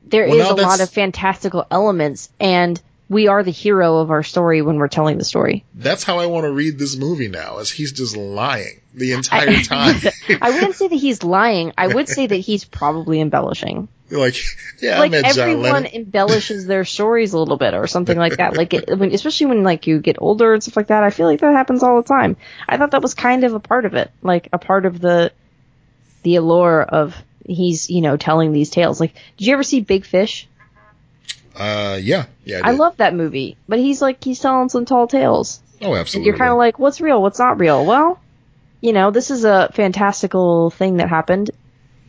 there is a lot of fantastical elements, and we are the hero of our story when we're telling the story. That's how I want to read this movie now, is he's just lying the entire time. I wouldn't say that he's lying. I would say that he's probably embellishing. Like, yeah, like, I met John Lennon. Everyone embellishes their stories a little bit or something like that. Like, especially when, like, you get older and stuff like that, I feel like that happens all the time. I thought that was kind of a part of it, like a part of the allure of he's, you know, telling these tales. Like, did you ever see Big Fish? Yeah. I love that movie, but he's telling some tall tales. Oh, absolutely. And you're kind of like, what's real? What's not real? Well, you know, this is a fantastical thing that happened.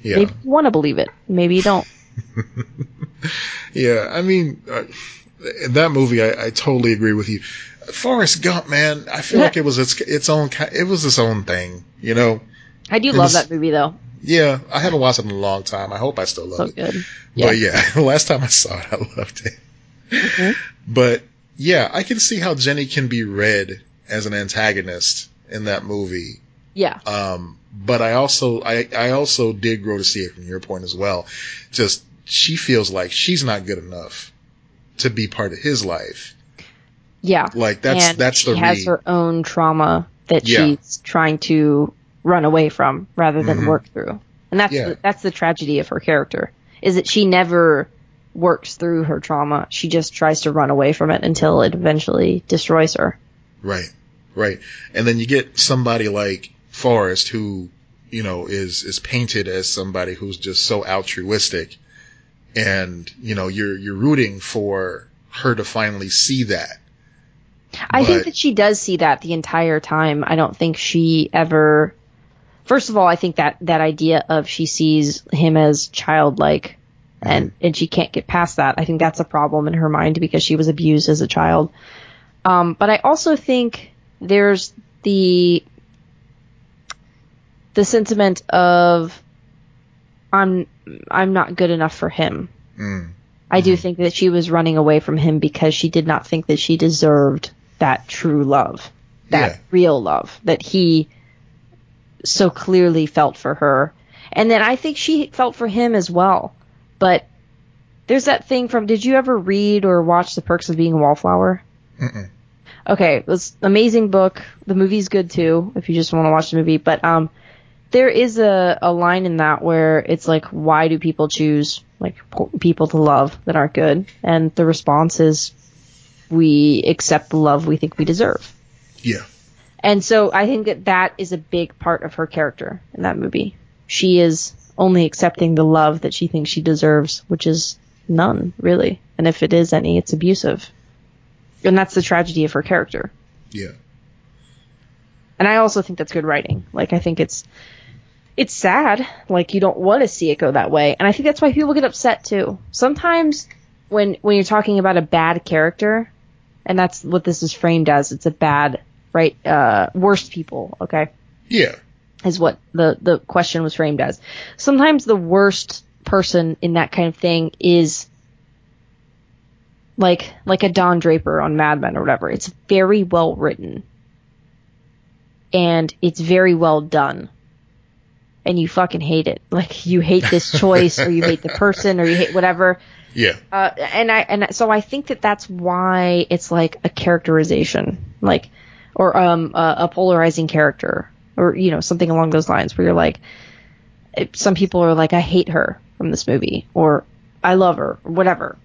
Yeah. Maybe you want to believe it. Maybe you don't. Yeah, I mean, in that movie, I totally agree with you. Forrest Gump, man, I feel like it was its own thing, you know. I do love that movie, though. Yeah, I haven't watched it in a long time. I hope I still love it. So good. Yeah. But yeah, the last time I saw it, I loved it. Mm-hmm. But yeah, I can see how Jenny can be read as an antagonist in that movie. Yeah. But I also did grow to see it from your point as well. Just, she feels like she's not good enough to be part of his life. Yeah. Like, that's the read. She has her own trauma that she's trying to run away from rather than work through. And that's the tragedy of her character, is that she never works through her trauma. She just tries to run away from it until it eventually destroys her. Right. And then you get somebody like Forrest, who, you know, is painted as somebody who's just so altruistic, and, you know, you're rooting for her to finally see that. I think that she does see that the entire time. I don't think she ever. First of all, I think that idea of she sees him as childlike and she can't get past that. I think that's a problem in her mind because she was abused as a child. But I also think there's the sentiment of I'm not good enough for him. Mm. I do think that she was running away from him because she did not think that she deserved that true love, that real love that he so clearly felt for her. And then I think she felt for him as well. But there's that thing from, did you ever read or watch The Perks of Being a Wallflower? Mm-mm. Okay, it was an amazing book. The movie's good too, if you just want to watch the movie. But there is a line in that where it's like, why do people choose, like, people to love that aren't good? And the response is, we accept the love we think we deserve. Yeah. And so I think that is a big part of her character in that movie. She is only accepting the love that she thinks she deserves, which is none, really. And if it is any, it's abusive. And that's the tragedy of her character. Yeah. And I also think that's good writing. Like, I think it's it's sad. Like, you don't want to see it go that way. And I think that's why people get upset, too. Sometimes when you're talking about a bad character, and that's what this is framed as, it's a bad, right, worst people, okay? Yeah. Is what the question was framed as. Sometimes the worst person in that kind of thing is like a Don Draper on Mad Men or whatever. It's very well written. And it's very well done. And you fucking hate it. Like, you hate this choice, or you hate the person, or you hate whatever. Yeah. And so I think that that's why it's like a characterization, like, or a polarizing character, or, you know, something along those lines, where you're like, some people are like, I hate her from this movie, or I love her, or whatever.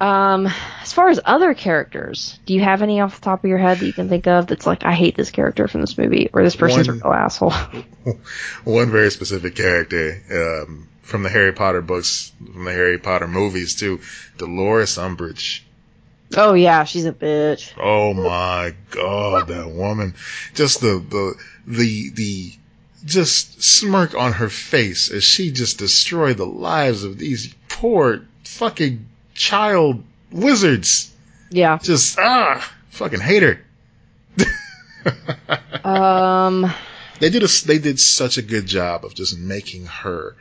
As far as other characters, do you have any off the top of your head that you can think of that's like, I hate this character from this movie, or this person's a real asshole? One very specific character from the Harry Potter books, from the Harry Potter movies too, Dolores Umbridge. Oh yeah, she's a bitch. Oh my god, that woman! Just the just smirk on her face as she just destroyed the lives of these poor fucking child wizards. Yeah. Just fucking hate her. They did such a good job of just making her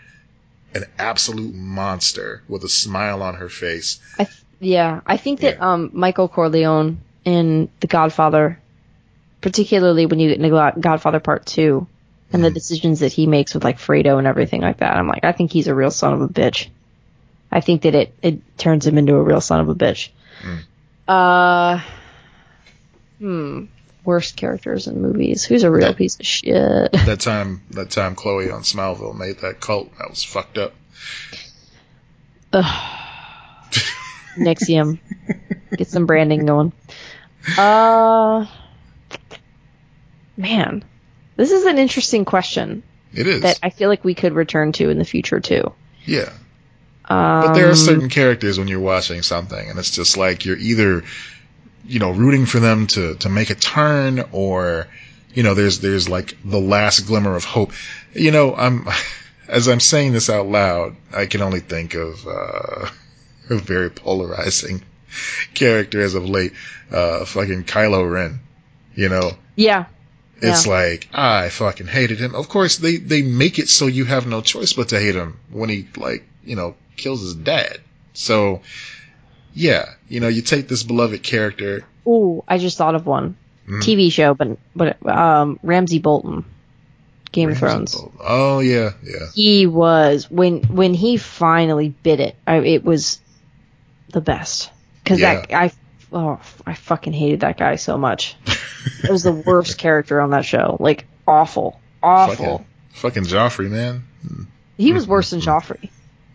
an absolute monster with a smile on her face. I think that Michael Corleone in The Godfather, particularly when you get into Godfather Part 2 and the decisions that he makes with like Fredo and everything like that, I'm like, I think he's a real son of a bitch. I think that it turns him into a real son of a bitch. Worst characters in movies. Who's a real piece of shit? That time Chloe on Smallville made that cult. That was fucked up. Ugh. Nexium. Get some branding going. Man, this is an interesting question. It is. That I feel like we could return to in the future, too. Yeah. But there are certain characters when you're watching something, and it's just like you're either, you know, rooting for them to make a turn, or, you know, there's like the last glimmer of hope. You know, as I'm saying this out loud, I can only think of a very polarizing character as of late, fucking Kylo Ren. You know? Yeah. It's like, I fucking hated him. Of course, they make it so you have no choice but to hate him when he, like, you know, kills his dad. So, yeah, you know, you take this beloved character. Ooh, I just thought of one. TV show, but Ramsay Bolton, Game of Thrones. Bolton. Oh yeah, yeah. He was when he finally bit it. It was the best because I fucking hated that guy so much. It was the worst character on that show. Like awful. Fucking Joffrey, man. He was worse than Joffrey.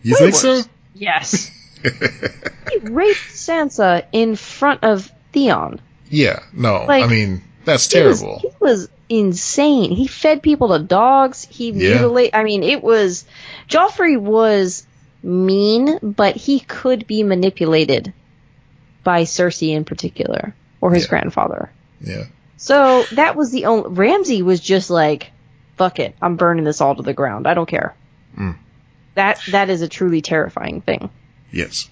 You think so? Yes. He raped Sansa in front of Theon. Yeah, no. Like, I mean, that's terrible. He was insane. He fed people to dogs. He mutilated. I mean, it was. Joffrey was mean, but he could be manipulated by Cersei in particular, or his grandfather. Yeah. So that was the only. Ramsay was just like, fuck it. I'm burning this all to the ground. I don't care. Mm. That is a truly terrifying thing. Yes.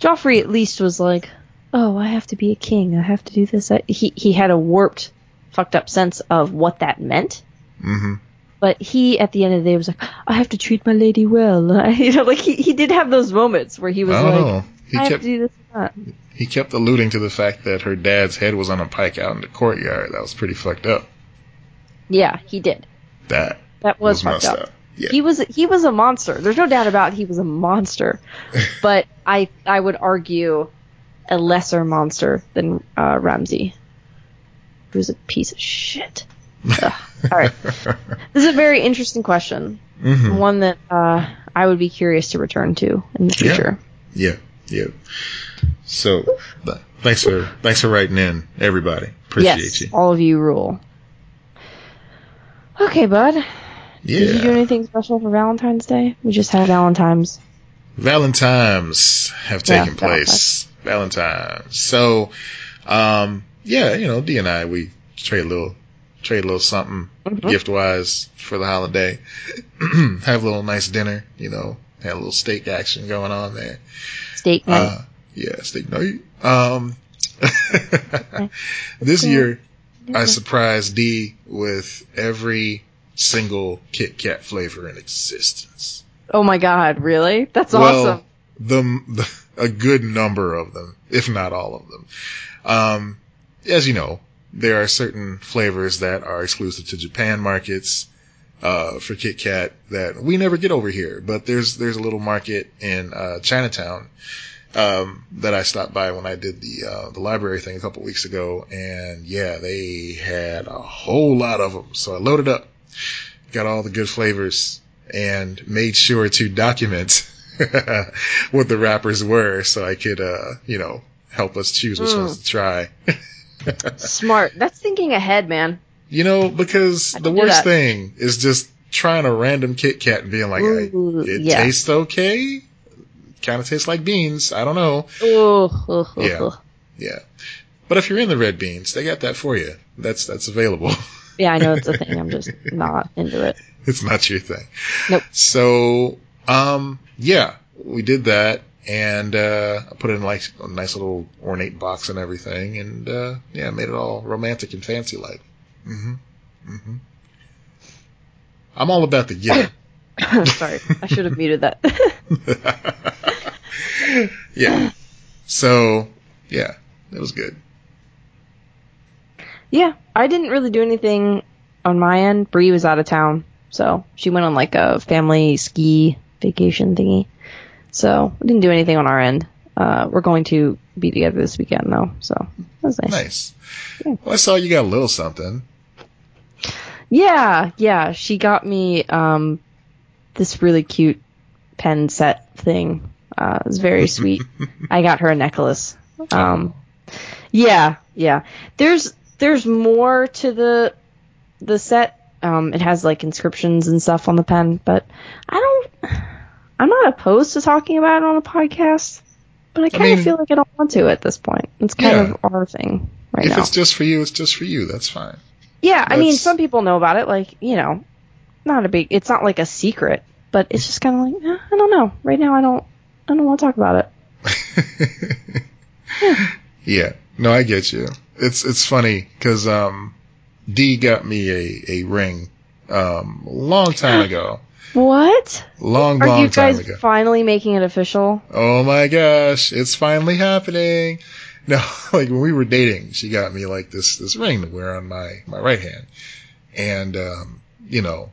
Joffrey at least was like, oh, I have to be a king. I have to do this. He had a warped, fucked up sense of what that meant. Mm-hmm. But he, at the end of the day, was like, I have to treat my lady well. You know, like he did have those moments where he was I have to do this and that. He kept alluding to the fact that her dad's head was on a pike out in the courtyard. That was pretty fucked up. Yeah, he did. That was fucked up. Yeah. He was a monster. There's no doubt about it, he was a monster, but I would argue a lesser monster than Ramsay, who's a piece of shit. All right, this is a very interesting question, one that I would be curious to return to in the future. Yeah. So thanks for writing in, everybody. Appreciate you. All of you rule. Okay, bud. Yeah. Did you do anything special for Valentine's Day? We just had Valentine's. Valentine's have taken place. Valentine's. So, you know, D and I, we trade a little trade a little something gift wise for the holiday. Have a little nice dinner, you know, had a little steak action going on there. Steak night. Yeah, steak night. This year, I surprised D with every single Kit Kat flavor in existence. Oh my God, really? That's awesome. A good number of them, if not all of them. As you know, there are certain flavors that are exclusive to Japan markets for Kit Kat that we never get over here. But there's a little market in Chinatown that I stopped by when I did the library thing a couple weeks ago, and yeah, they had a whole lot of them. So I loaded up, got all the good flavors, and made sure to document what the wrappers were so I could, help us choose which ones to try. Smart. That's thinking ahead, man. You know, because the worst thing is just trying a random Kit Kat and being like, it tastes okay? Kind of tastes like beans. I don't know. Yeah. But if you're in the red beans, they got that for you. That's available. Yeah, I know it's a thing. I'm just not into it. It's not your thing. Nope. So... we did that, and I put it in like a nice little ornate box and everything, and made it all romantic and fancy like. I'm all about the gift. Sorry, I should have muted that. Yeah. So yeah, it was good. Yeah, I didn't really do anything on my end. Bree was out of town, so she went on like a family ski vacation thingy, so we didn't do anything on our end. We're going to be together this weekend though, so that's nice. Yeah. Well, I saw you got a little something. Yeah, she got me this really cute pen set thing. It was very sweet. I got her a necklace. There's more to the set. It has like inscriptions and stuff on the pen, but I'm not opposed to talking about it on a podcast, but I kind of feel like I don't want to at this point. It's kind of our thing right now. If it's just for you, it's just for you. That's fine. Yeah, I mean, some people know about it. Like, it's not like a secret, but it's just kind of like, I don't know. Right now, I don't want to talk about it. Yeah. No, I get you. It's funny because D got me a ring a long time ago. What? Long time ago. Are you guys finally making it official? Oh my gosh, it's finally happening. No, like when we were dating, she got me like this ring to wear on my right hand. And,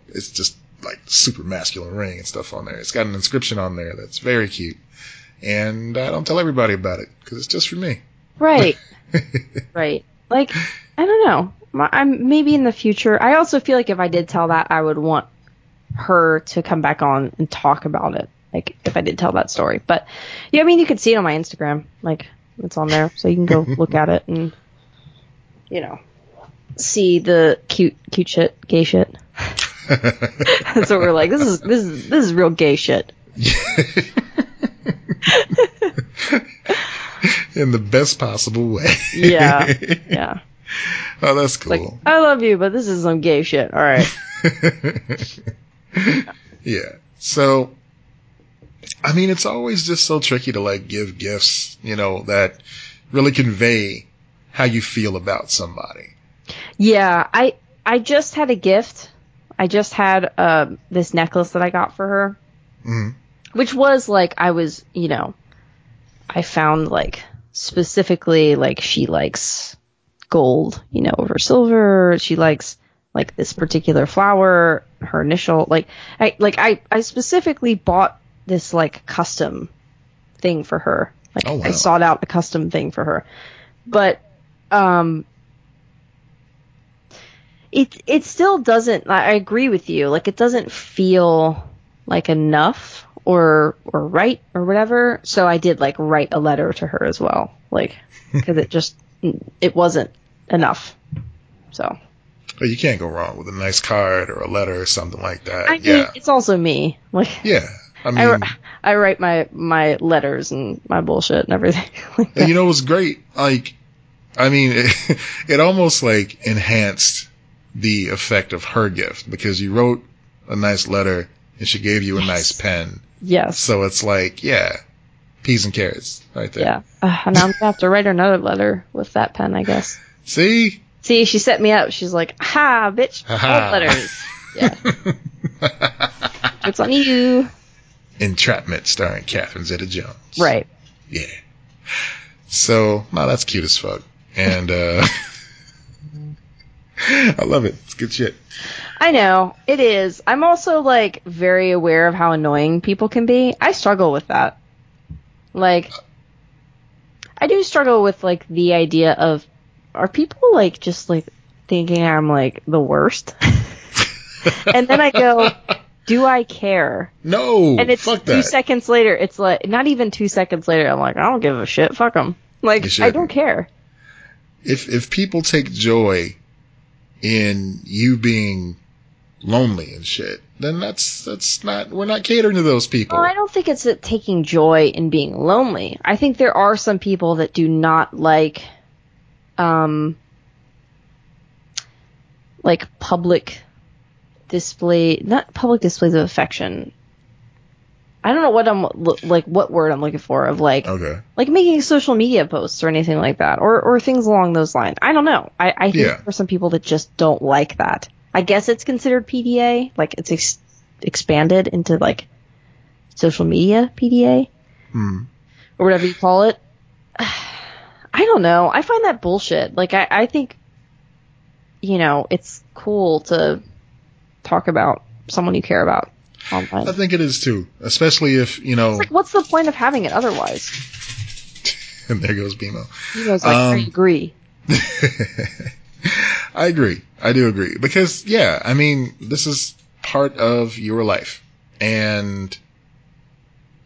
it's just like super masculine ring and stuff on there. It's got an inscription on there that's very cute. And I don't tell everybody about it because it's just for me. Right. Right. Like, I don't know. I'm maybe in the future. I also feel like if I did tell that, I would want her to come back on and talk about it, like if I did tell that story. But yeah, I mean, you could see it on my Instagram, like it's on there, so you can go look at it and see the cute shit, gay shit. That's what we're like. This is real gay shit. In the best possible way. Yeah. Oh, that's cool. Like, I love you, but this is some gay shit. All right. Yeah. So, I mean, it's always just so tricky to like give gifts, that really convey how you feel about somebody. Yeah. I just had a gift. I just had this necklace that I got for her, which was like, I was, I found like specifically like she likes gold, over silver. She likes like this particular flower, her initial, I specifically bought this like custom thing for her. Like, oh, wow. I sought out a custom thing for her, but, it still doesn't, I agree with you. Like, it doesn't feel like enough or right or whatever. So I did like write a letter to her as well. Like, cause it wasn't enough. So. Well, you can't go wrong with a nice card or a letter or something like that. I mean, it's also me. Like, yeah, I mean, I write my letters and my bullshit and everything. Like that. You know, it was great. Like, I mean, it almost like enhanced the effect of her gift, because you wrote a nice letter and she gave you a nice pen. Yes. So it's like, yeah, peas and carrots right there. Yeah. And I'm going to have to write another letter with that pen, I guess. See, she set me up. She's like, ha, bitch, all letters. Yeah. It's on you. Entrapment starring Catherine Zeta-Jones. Right. Yeah. So, no, that's cute as fuck. And, I love it. It's good shit. I know. It is. I'm also, like, very aware of how annoying people can be. I struggle with that. Like, I do struggle with, like, the idea of, are people, like, just, like, thinking I'm, like, the worst? And then I go, do I care? No, and it's fuck 2 seconds later, it's like, not even 2 seconds later, I'm like, I don't give a shit, fuck them. Like, I don't care. If people take joy in you being lonely and shit, then that's not, we're not catering to those people. Well, I don't think it's taking joy in being lonely. I think there are some people that do not like public display, not public displays of affection. I don't know what what word I'm looking for of like, okay, like making social media posts or anything like that, or things along those lines. I don't know. I think there are some people that just don't like that. I guess it's considered PDA, like it's expanded into like social media PDA or whatever you call it. I don't know. I find that bullshit. Like I think, you know, it's cool to talk about someone you care about online. I think it is too, especially if, you know, it's like, what's the point of having it otherwise? And there goes BMO. He goes like, I agree. I agree. I do agree, because yeah, I mean, this is part of your life, and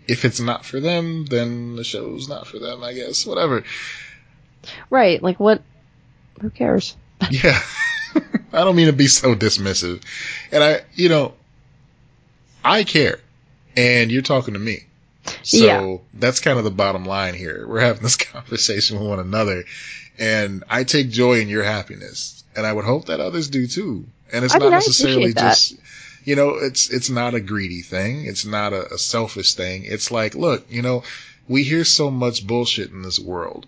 if it's not for them, then the show's not for them, I guess. Whatever. Right. Like what? Who cares? Yeah. I don't mean to be so dismissive. And I care. And you're talking to me. So that's kind of the bottom line here. We're having this conversation with one another. And I take joy in your happiness. And I would hope that others do too. And it's not necessarily just, you know, it's not a greedy thing. It's not a selfish thing. It's like, look, you know, we hear so much bullshit in this world.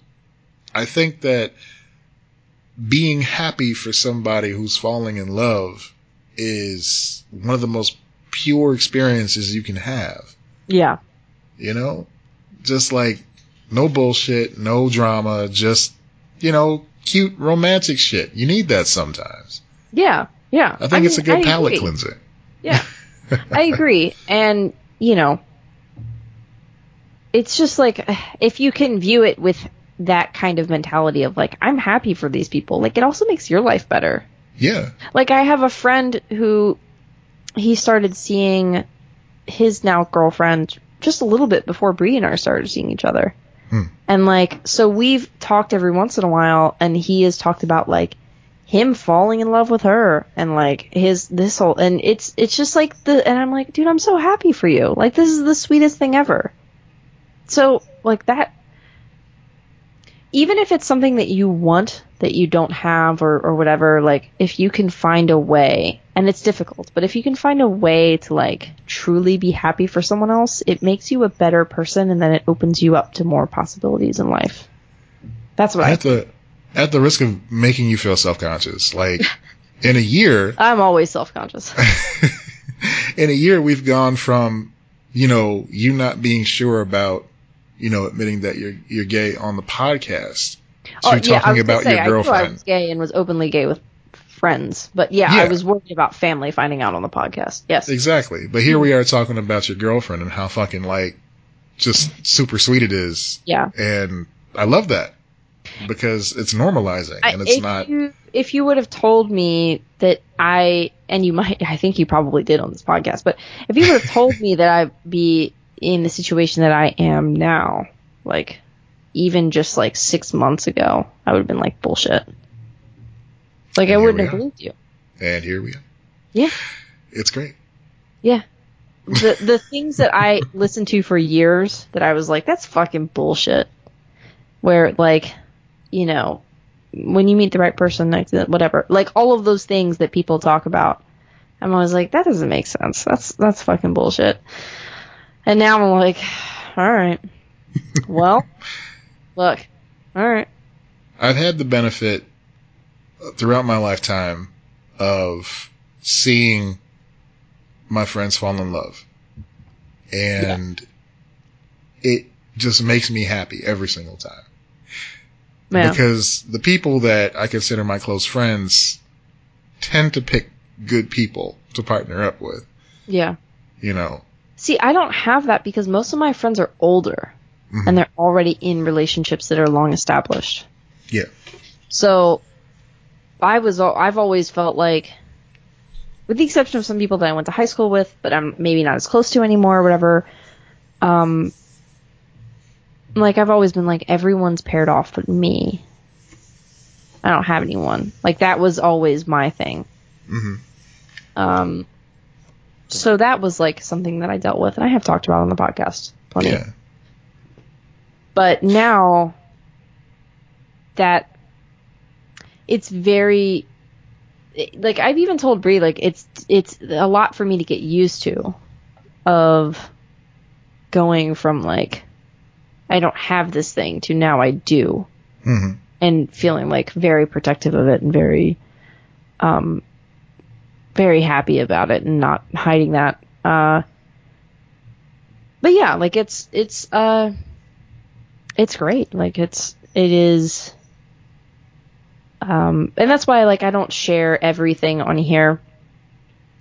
I think that being happy for somebody who's falling in love is one of the most pure experiences you can have. Yeah. You know, just like no bullshit, no drama, just, you know, cute romantic shit. You need that sometimes. Yeah. Yeah. I think it's a good palate cleanser. Yeah. I agree. And, you know, it's just like, if you can view it with that kind of mentality of like, I'm happy for these people. Like, it also makes your life better. Yeah. Like, I have a friend who he started seeing his now girlfriend just a little bit before Bree and I started seeing each other. Hmm. And like, so we've talked every once in a while, and he has talked about like him falling in love with her and like and it's just like and I'm like, dude, I'm so happy for you. Like, this is the sweetest thing ever. So like that, even if it's something that you want that you don't have or whatever, like if you can find a way, and it's difficult, but if you can find a way to like truly be happy for someone else, it makes you a better person, and then it opens you up to more possibilities in life. That's what at the risk of making you feel self-conscious, like in a year, I'm always self-conscious. In a year, we've gone from, you know, you not being sure about, you know, admitting that you're gay on the podcast. So you're talking about your girlfriend. I knew I was gay and was openly gay with friends. But yeah, I was worried about family finding out on the podcast. Yes. Exactly. But here we are talking about your girlfriend and how fucking like just super sweet it is. Yeah. And I love that because it's normalizing and it's not. If you would have told me that I think you probably did on this podcast, but if you would have told me that I'd be in the situation that I am now, like even just like 6 months ago, I would have been like, bullshit. Like, I wouldn't have believed you. And here we are. Yeah. It's great. Yeah. The things that I listened to for years that I was like, that's fucking bullshit. Where like, you know, when you meet the right person, whatever. Like, all of those things that people talk about. I'm always like, that doesn't make sense. That's fucking bullshit. And now I'm like, all right. Well, look. All right. I've had the benefit throughout my lifetime of seeing my friends fall in love. And it just makes me happy every single time. Yeah. Because the people that I consider my close friends tend to pick good people to partner up with. Yeah. You know. See, I don't have that because most of my friends are older mm-hmm. and they're already in relationships that are long established. Yeah. So I've always felt like, with the exception of some people that I went to high school with, but I'm maybe not as close to anymore or whatever, like, I've always been like, everyone's paired off but me. I don't have anyone. Like, that was always my thing. Mm-hmm. So that was, like, something that I dealt with, and I have talked about on the podcast plenty. Yeah. But now that it's very... Like, I've even told Bree, like, it's a lot for me to get used to of going from, like, I don't have this thing to now I do. Mm-hmm. And feeling, like, very protective of it and very, very happy about it and not hiding that. But, yeah, like, it's great. Like, it is... and that's why, like, I don't share everything on here.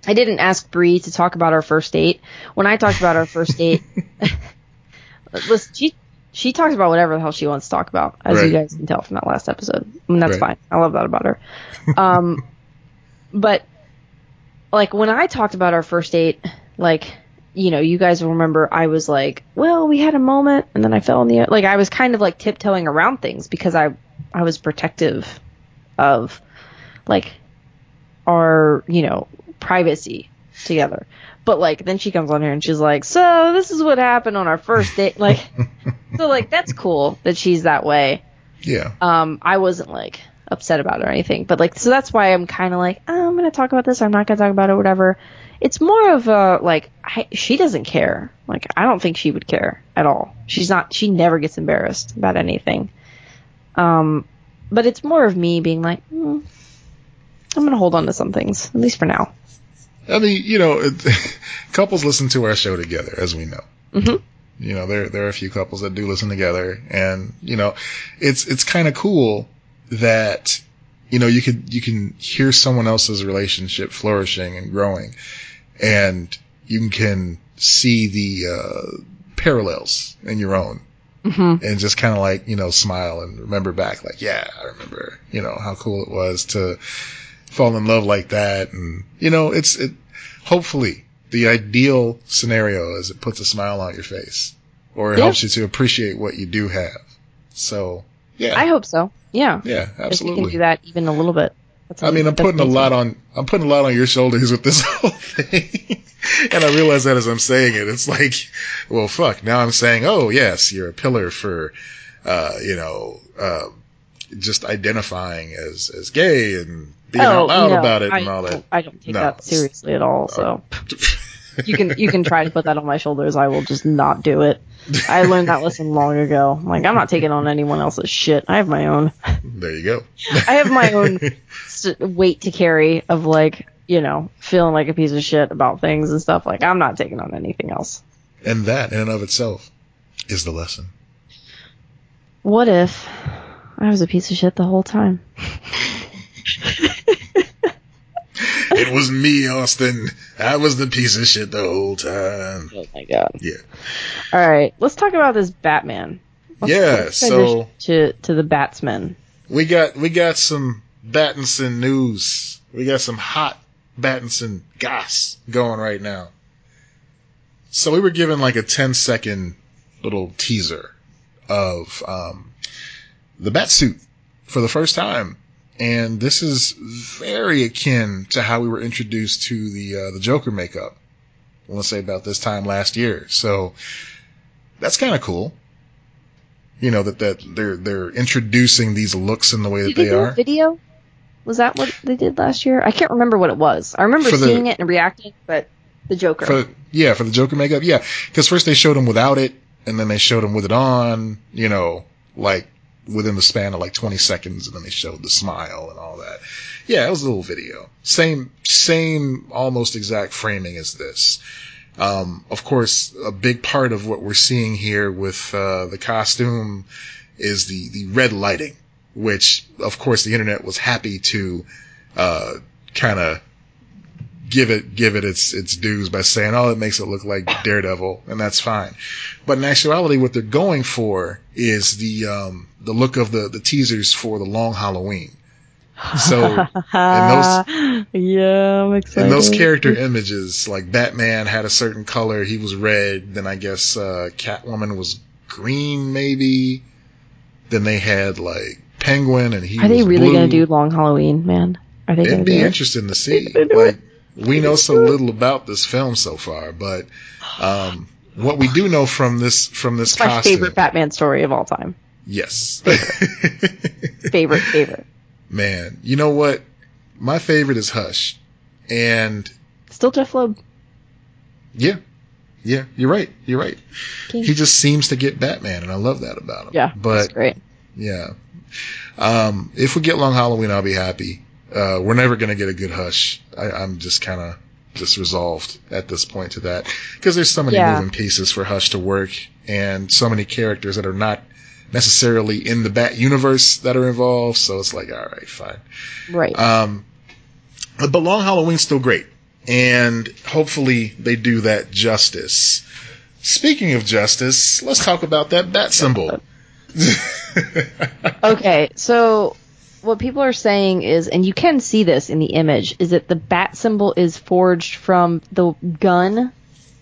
I didn't ask Bree to talk about our first date. When I talked about our first date, listen, she talks about whatever the hell she wants to talk about, as you guys can tell from that last episode. And that's fine. I love that about her. But, like, when I talked about our first date, like, you know, you guys will remember I was like, well, we had a moment, and then I fell in the... Like, I was kind of, like, tiptoeing around things because I was protective of, like, our, you know, privacy together. But, like, then she comes on here and she's like, so this is what happened on our first date. Like, so, like, that's cool that she's that way. Yeah. I wasn't, like, upset about it or anything. But, like, so that's why I'm kind of like, oh, I'm going to talk about this. I'm not going to talk about it, whatever. It's more of a, like, she doesn't care. Like, I don't think she would care at all. She never gets embarrassed about anything. But it's more of me being like, I'm going to hold on to some things, at least for now. I mean, you know, couples listen to our show together, as we know. Mm-hmm. You know, there are a few couples that do listen together. And, you know, it's kind of cool that, you know, you can hear someone else's relationship flourishing and growing. And you can see the parallels in your own. Mm-hmm. And just kind of like, you know, smile and remember back like, yeah, I remember, you know, how cool it was to fall in love like that. And, you know, it's hopefully the ideal scenario is it puts a smile on your face or it helps you to appreciate what you do have. So, yeah. I hope so. Yeah. Yeah, absolutely. If you can do that even a little bit. I mean, I'm putting a lot on your shoulders with this whole thing. And I realize that as I'm saying it, it's like, well, fuck, now I'm saying, oh, yes, you're a pillar for, you know, just identifying as gay and being out loud about it and all that. I don't take that seriously at all. So you can try to put that on my shoulders. I will just not do it. I learned that lesson long ago. I'm like, I'm not taking on anyone else's shit. I have my own. There you go. I have my own weight to carry of, like, you know, feeling like a piece of shit about things and stuff. Like, I'm not taking on anything else. And that, in and of itself, is the lesson. What if I was a piece of shit the whole time? It was me, Austin. I was the piece of shit the whole time. Oh, my God. Yeah. All right. Let's talk about this Batman. So... To the Batsmen. We got some Battinson news. We got some hot Battinson goss going right now. So we were given like a 10-second little teaser of the Batsuit for the first time. And this is very akin to how we were introduced to the Joker makeup. Let's say about this time last year. So that's kind of cool. you know, that they're introducing these looks in the way that they are. Video? Was that what they did last year? I can't remember what it was. I remember seeing it and reacting, but the Joker. For the Joker makeup, yeah. Because first they showed him without it, and then they showed him with it on, you know, like within the span of like 20 seconds, and then they showed the smile and all that. Yeah, it was a little video. Same almost exact framing as this. Of course, a big part of what we're seeing here with the costume is the red lighting, which, of course, the internet was happy to kind of give it its dues by saying, oh, it makes it look like Daredevil, and that's fine. But in actuality, what they're going for is the look of the teasers for the Long Halloween. So, I'm excited. In those character images, like Batman had a certain color, he was red, then I guess Catwoman was green, maybe. Then they had like Penguin, and he was blue. Are they really going to do Long Halloween, man? Are they? It'd be interesting to see. Like, we know so little about this film so far, but what we do know from this costume, my favorite Batman story of all time. Yes, favorite. Man, you know what? My favorite is Hush, and still Jeff Loeb. Yeah, you're right. King. He just seems to get Batman, and I love that about him. Yeah, but that's great. Yeah, if we get Long Halloween, I'll be happy. We're never gonna get a good Hush. I'm just kind of resolved at this point to that, because there's so many moving pieces for Hush to work, and so many characters that are not necessarily in the Bat universe that are involved, so it's like, all right, fine. Right. But Long Halloween's still great, and hopefully they do that justice. Speaking of justice, let's talk about that bat symbol. Okay, so what people are saying is, and you can see this in the image, is that the bat symbol is forged from the gun,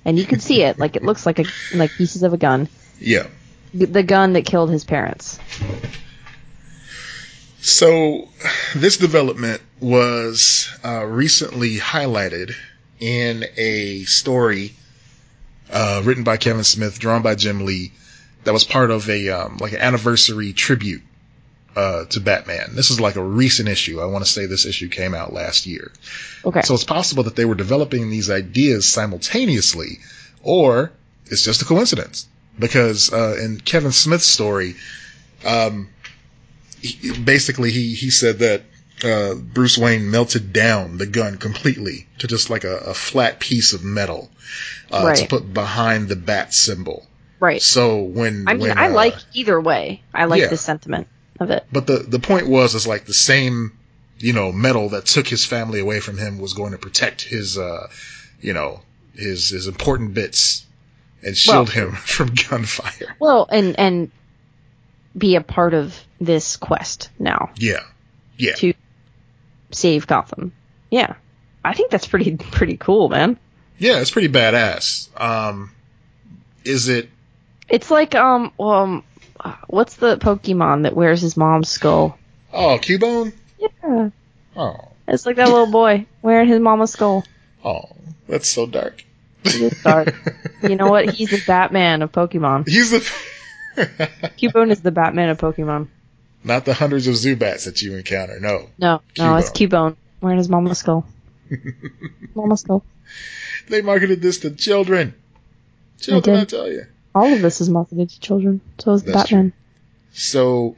and you can see it, like it looks like pieces of a gun. Yeah. The gun that killed his parents. So, this development was recently highlighted in a story written by Kevin Smith, drawn by Jim Lee, that was part of a an anniversary tribute to Batman. This is like a recent issue. I want to say this issue came out last year. Okay. So it's possible that they were developing these ideas simultaneously, or it's just a coincidence. Because in Kevin Smith's story, he said that Bruce Wayne melted down the gun completely to just like a flat piece of metal to put behind the bat symbol. Right. So I like either way. I like the sentiment of it. But the point was like the same, you know, metal that took his family away from him was going to protect his his important bits. And shield him from gunfire. Well, and be a part of this quest now. Yeah. Yeah. To save Gotham. Yeah. I think that's pretty cool, man. Yeah, it's pretty badass. Is it... It's like, what's the Pokemon that wears his mom's skull? Oh, Cubone? Yeah. Oh. It's like that little boy wearing his mama's skull. Oh, that's so dark. You know what? He's the Batman of Pokemon. Cubone is the Batman of Pokemon. Not the hundreds of Zubats that you encounter. No, Cubone. It's Cubone wearing his mama's skull. Mama's skull. They marketed this to children. Children, I tell you. All of this is marketed to children. So is Batman. True. So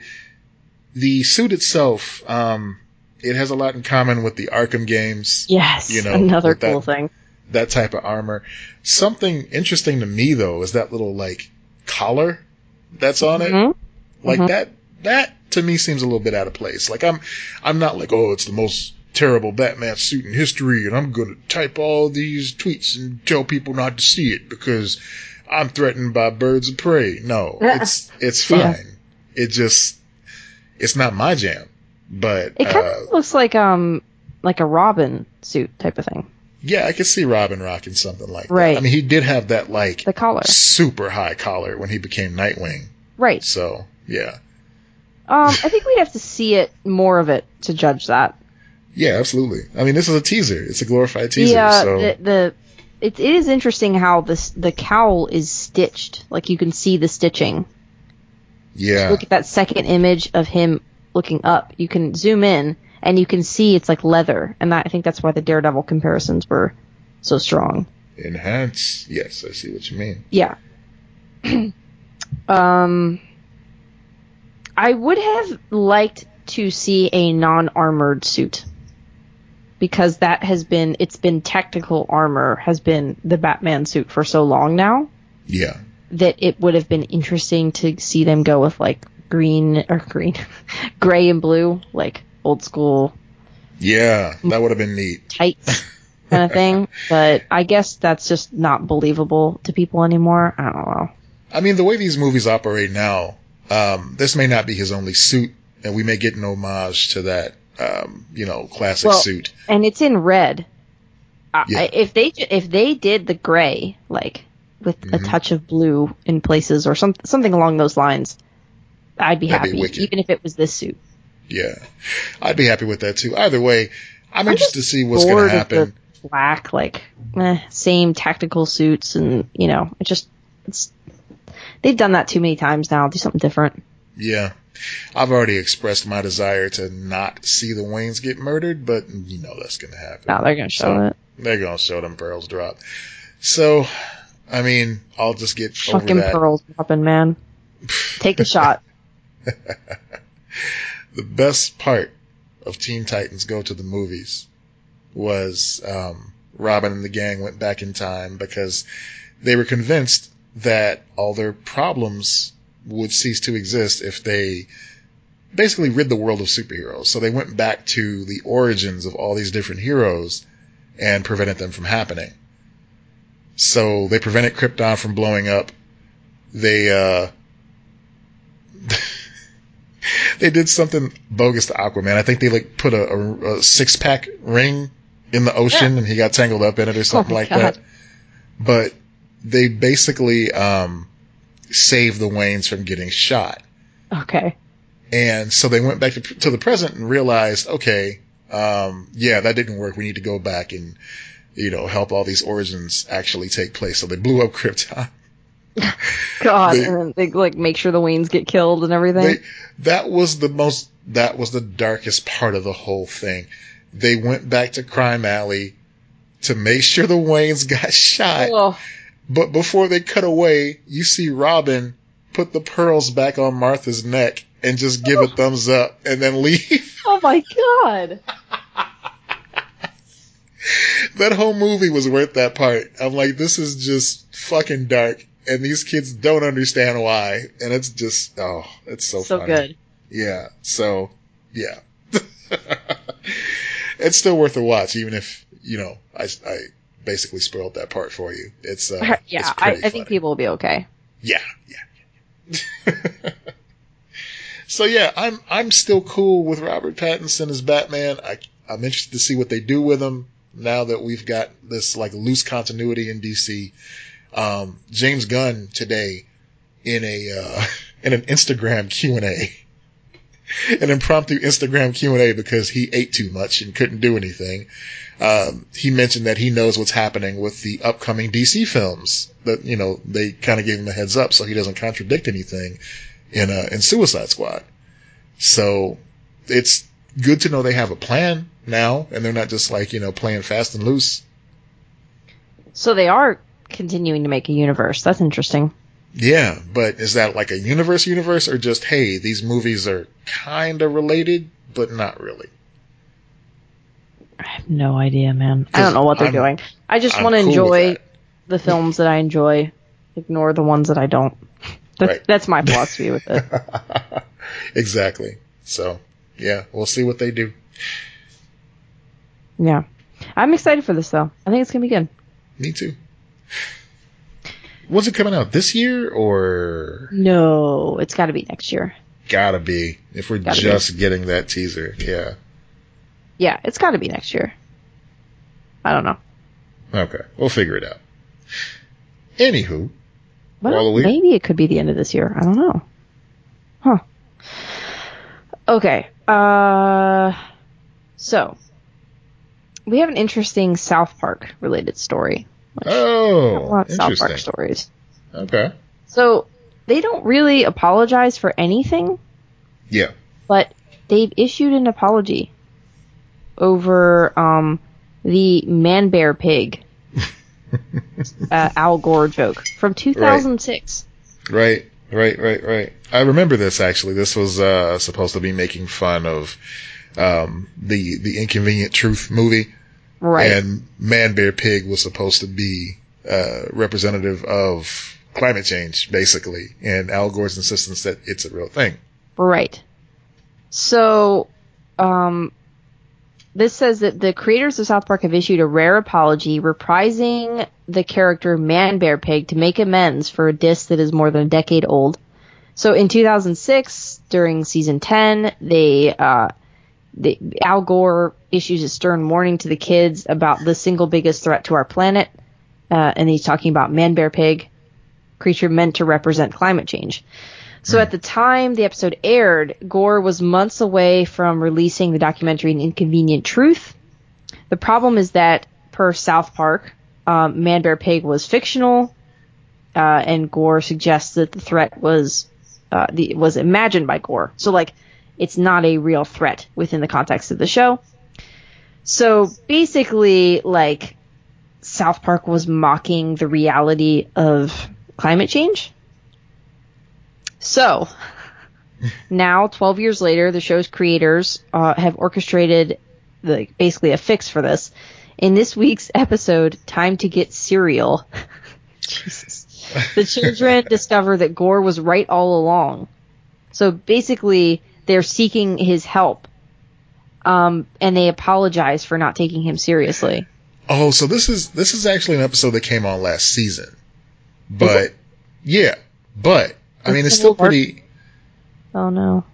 the suit itself, it has a lot in common with the Arkham games. Yes, you know, another cool thing. That type of armor. Something interesting to me though is that little like collar that's on it. Mm-hmm. Like that to me seems a little bit out of place. Like I'm not like, oh, it's the most terrible Batman suit in history, and I'm gonna type all these tweets and tell people not to see it because I'm threatened by birds of prey. No, it's fine. Yeah. It's not my jam. But it kind of looks like a Robin suit type of thing. Yeah, I could see Robin rocking something like that. I mean, he did have that, like, the collar. Super high collar when he became Nightwing. Right. So, yeah. I think we'd have to see more of it to judge that. Yeah, absolutely. I mean, this is a teaser. It's a glorified teaser. Yeah, so. It is interesting how the cowl is stitched. Like, you can see the stitching. Yeah. Just look at that second image of him looking up. You can zoom in, and you can see it's like leather. And I think that's why the Daredevil comparisons were so strong. Enhance. Yes, I see what you mean. Yeah. I would have liked to see a non-armored suit, because that has been, it's been tactical armor has been the Batman suit for so long now. Yeah. That it would have been interesting to see them go with like green, gray and blue, like old school. Yeah, that would have been neat. Tights kind of thing. But I guess that's just not believable to people anymore. I don't know. I mean, the way these movies operate now, this may not be his only suit, and we may get an homage to that, classic suit. And it's in red. Yeah. If they did the gray, like with a touch of blue in places or something along those lines, I'd be happy, even if it was this suit. Yeah, I'd be happy with that too. Either way, I'm interested to see what's going to happen. The black, same tactical suits, and they've done that too many times now. Do something different. Yeah. I've already expressed my desire to not see the Waynes get murdered, but you know that's going to happen. No, they're going to show it. They're going to show them pearls drop. So, I mean, I'll just get fucking over that. Fucking pearls dropping, man. Take a shot. The best part of Teen Titans Go to the Movies was Robin and the gang went back in time because they were convinced that all their problems would cease to exist if they basically rid the world of superheroes. So they went back to the origins of all these different heroes and prevented them from happening. So they prevented Krypton from blowing up. They did something bogus to Aquaman. I think they put a six-pack ring in the ocean and he got tangled up in it or something that. But they basically saved the Waynes from getting shot. Okay. And so they went back to the present and realized, that didn't work. We need to go back and, help all these origins actually take place. So they blew up Krypton. God, and then they make sure the Waynes get killed and everything. That was the darkest part of the whole thing. They went back to Crime Alley to make sure the Waynes got shot. Oh. But before they cut away, you see Robin put the pearls back on Martha's neck and just give a thumbs up and then leave. Oh my God. That whole movie was worth that part. I'm like, this is just fucking dark. And these kids don't understand why. And it's just, it's so funny. So good. Yeah. So, yeah. It's still worth a watch, even if, I basically spoiled that part for you. It's yeah, it's I think people will be okay. Yeah. So yeah, I'm still cool with Robert Pattinson as Batman. I'm interested to see what they do with him now that we've got this loose continuity in DC. James Gunn today in an Instagram Q&A, an impromptu Instagram Q&A because he ate too much and couldn't do anything. He mentioned that he knows what's happening with the upcoming DC films. That they kind of gave him a heads up so he doesn't contradict anything in Suicide Squad. So it's good to know they have a plan now and they're not just playing fast and loose. So they are continuing to make a universe. That's interesting. Yeah, but is that a universe or just, hey, these movies are kind of related, but not really? I have no idea, man. I don't know what they're doing. I just want to enjoy the films that I enjoy, ignore the ones that I don't. That's my philosophy with it. Exactly. So, yeah, we'll see what they do. Yeah. I'm excited for this, though. I think it's going to be good. Me too. Was it coming out this year or? No, it's got to be next year. Gotta be. If we're just getting that teaser. Yeah. Yeah, it's got to be next year. I don't know. Okay, we'll figure it out. Anywho. Well, maybe it could be the end of this year. I don't know. Huh. Okay. So, we have an interesting South Park related story. Which, I don't want South Park stories. Okay. So, they don't really apologize for anything. Yeah. But they've issued an apology over the man-bear pig Al Gore joke from 2006. Right. I remember this, actually. This was supposed to be making fun of the Inconvenient Truth movie. Right. And Man-Bear Pig was supposed to be representative of climate change, basically, and Al Gore's insistence that it's a real thing. Right. So, this says that the creators of South Park have issued a rare apology, reprising the character Man-Bear Pig to make amends for a diss that is more than a decade old. So in 2006, during season 10, Al Gore issues a stern warning to the kids about the single biggest threat to our planet, and he's talking about Man-Bear Pig, creature meant to represent climate change. So at the time the episode aired, Gore was months away from releasing the documentary An Inconvenient Truth. The problem is that, per South Park, Man-Bear Pig was fictional, and Gore suggests that the threat was imagined by Gore. So, like, it's not a real threat within the context of the show. So basically, like, South Park was mocking the reality of climate change. So now, 12 years later, the show's creators have orchestrated basically a fix for this. In this week's episode, Time to Get Cereal, Jesus, the children discover that Gore was right all along. So basically, they're seeking his help, and they apologize for not taking him seriously. Oh, so this is actually an episode that came on last season, but yeah, but I mean, it's still pretty. Oh no,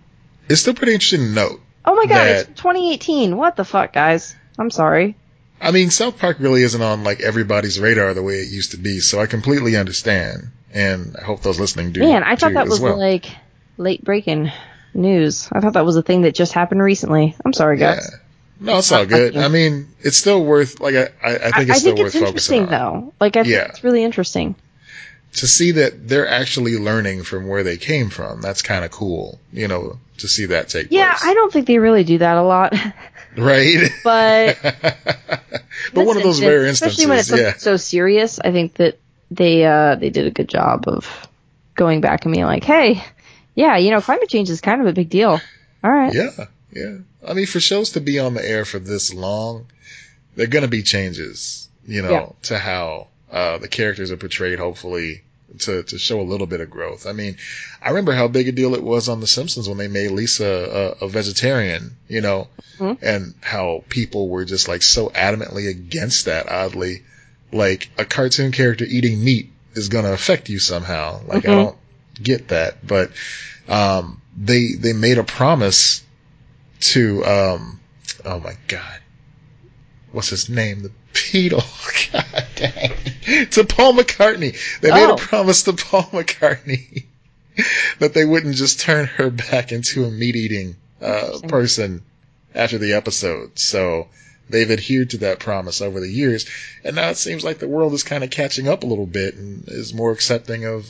it's still pretty interesting to note. Oh my god, it's 2018. What the fuck, guys? I'm sorry. I mean, South Park really isn't on like everybody's radar the way it used to be, so I completely understand, and I hope those listening do. Man, I thought that was like late breaking news. I thought that was a thing that just happened recently. I'm sorry, guys. Yeah. No, it's all good. I mean, it's still worth, like, I think it's still worth focusing on. I think it's interesting, though. Like, I think it's really interesting to see that they're actually learning from where they came from. That's kind of cool, you know, to see that take place. Yeah, I don't think they really do that a lot. Right? But one of those rare instances, especially when it's something so serious, I think that they did a good job of going back and being like, hey, yeah, you know, climate change is kind of a big deal. All right. Yeah. I mean, for shows to be on the air for this long, there are going to be changes, you know, to how the characters are portrayed, hopefully, to show a little bit of growth. I mean, I remember how big a deal it was on The Simpsons when they made Lisa a vegetarian, you know, and how people were just, like, so adamantly against that, oddly. Like, a cartoon character eating meat is going to affect you somehow. Like, I don't get that. But they made a promise to oh my god, what's his name, the Beatle, god dang, to Paul McCartney. They made a promise to Paul McCartney that they wouldn't just turn her back into a meat-eating person after the episode. So they've adhered to that promise over the years, and now it seems like the world is kind of catching up a little bit and is more accepting of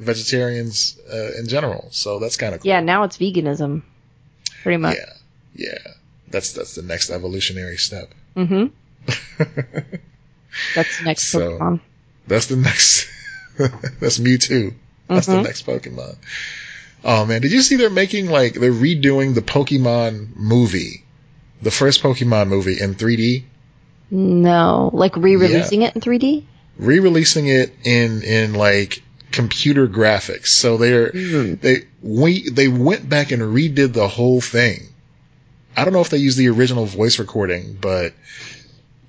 vegetarians in general. So that's kind of cool. Yeah, now it's veganism. Pretty much. Yeah. That's the next evolutionary step. That's the next Pokemon. That's the next. That's Mewtwo. That's the next Pokemon. Oh man, did you see they're making they're redoing the Pokemon movie, the first Pokemon movie in 3D? No, like re-releasing it in 3D. Re-releasing it in computer graphics. So they went back and redid the whole thing. I don't know if they used the original voice recording, but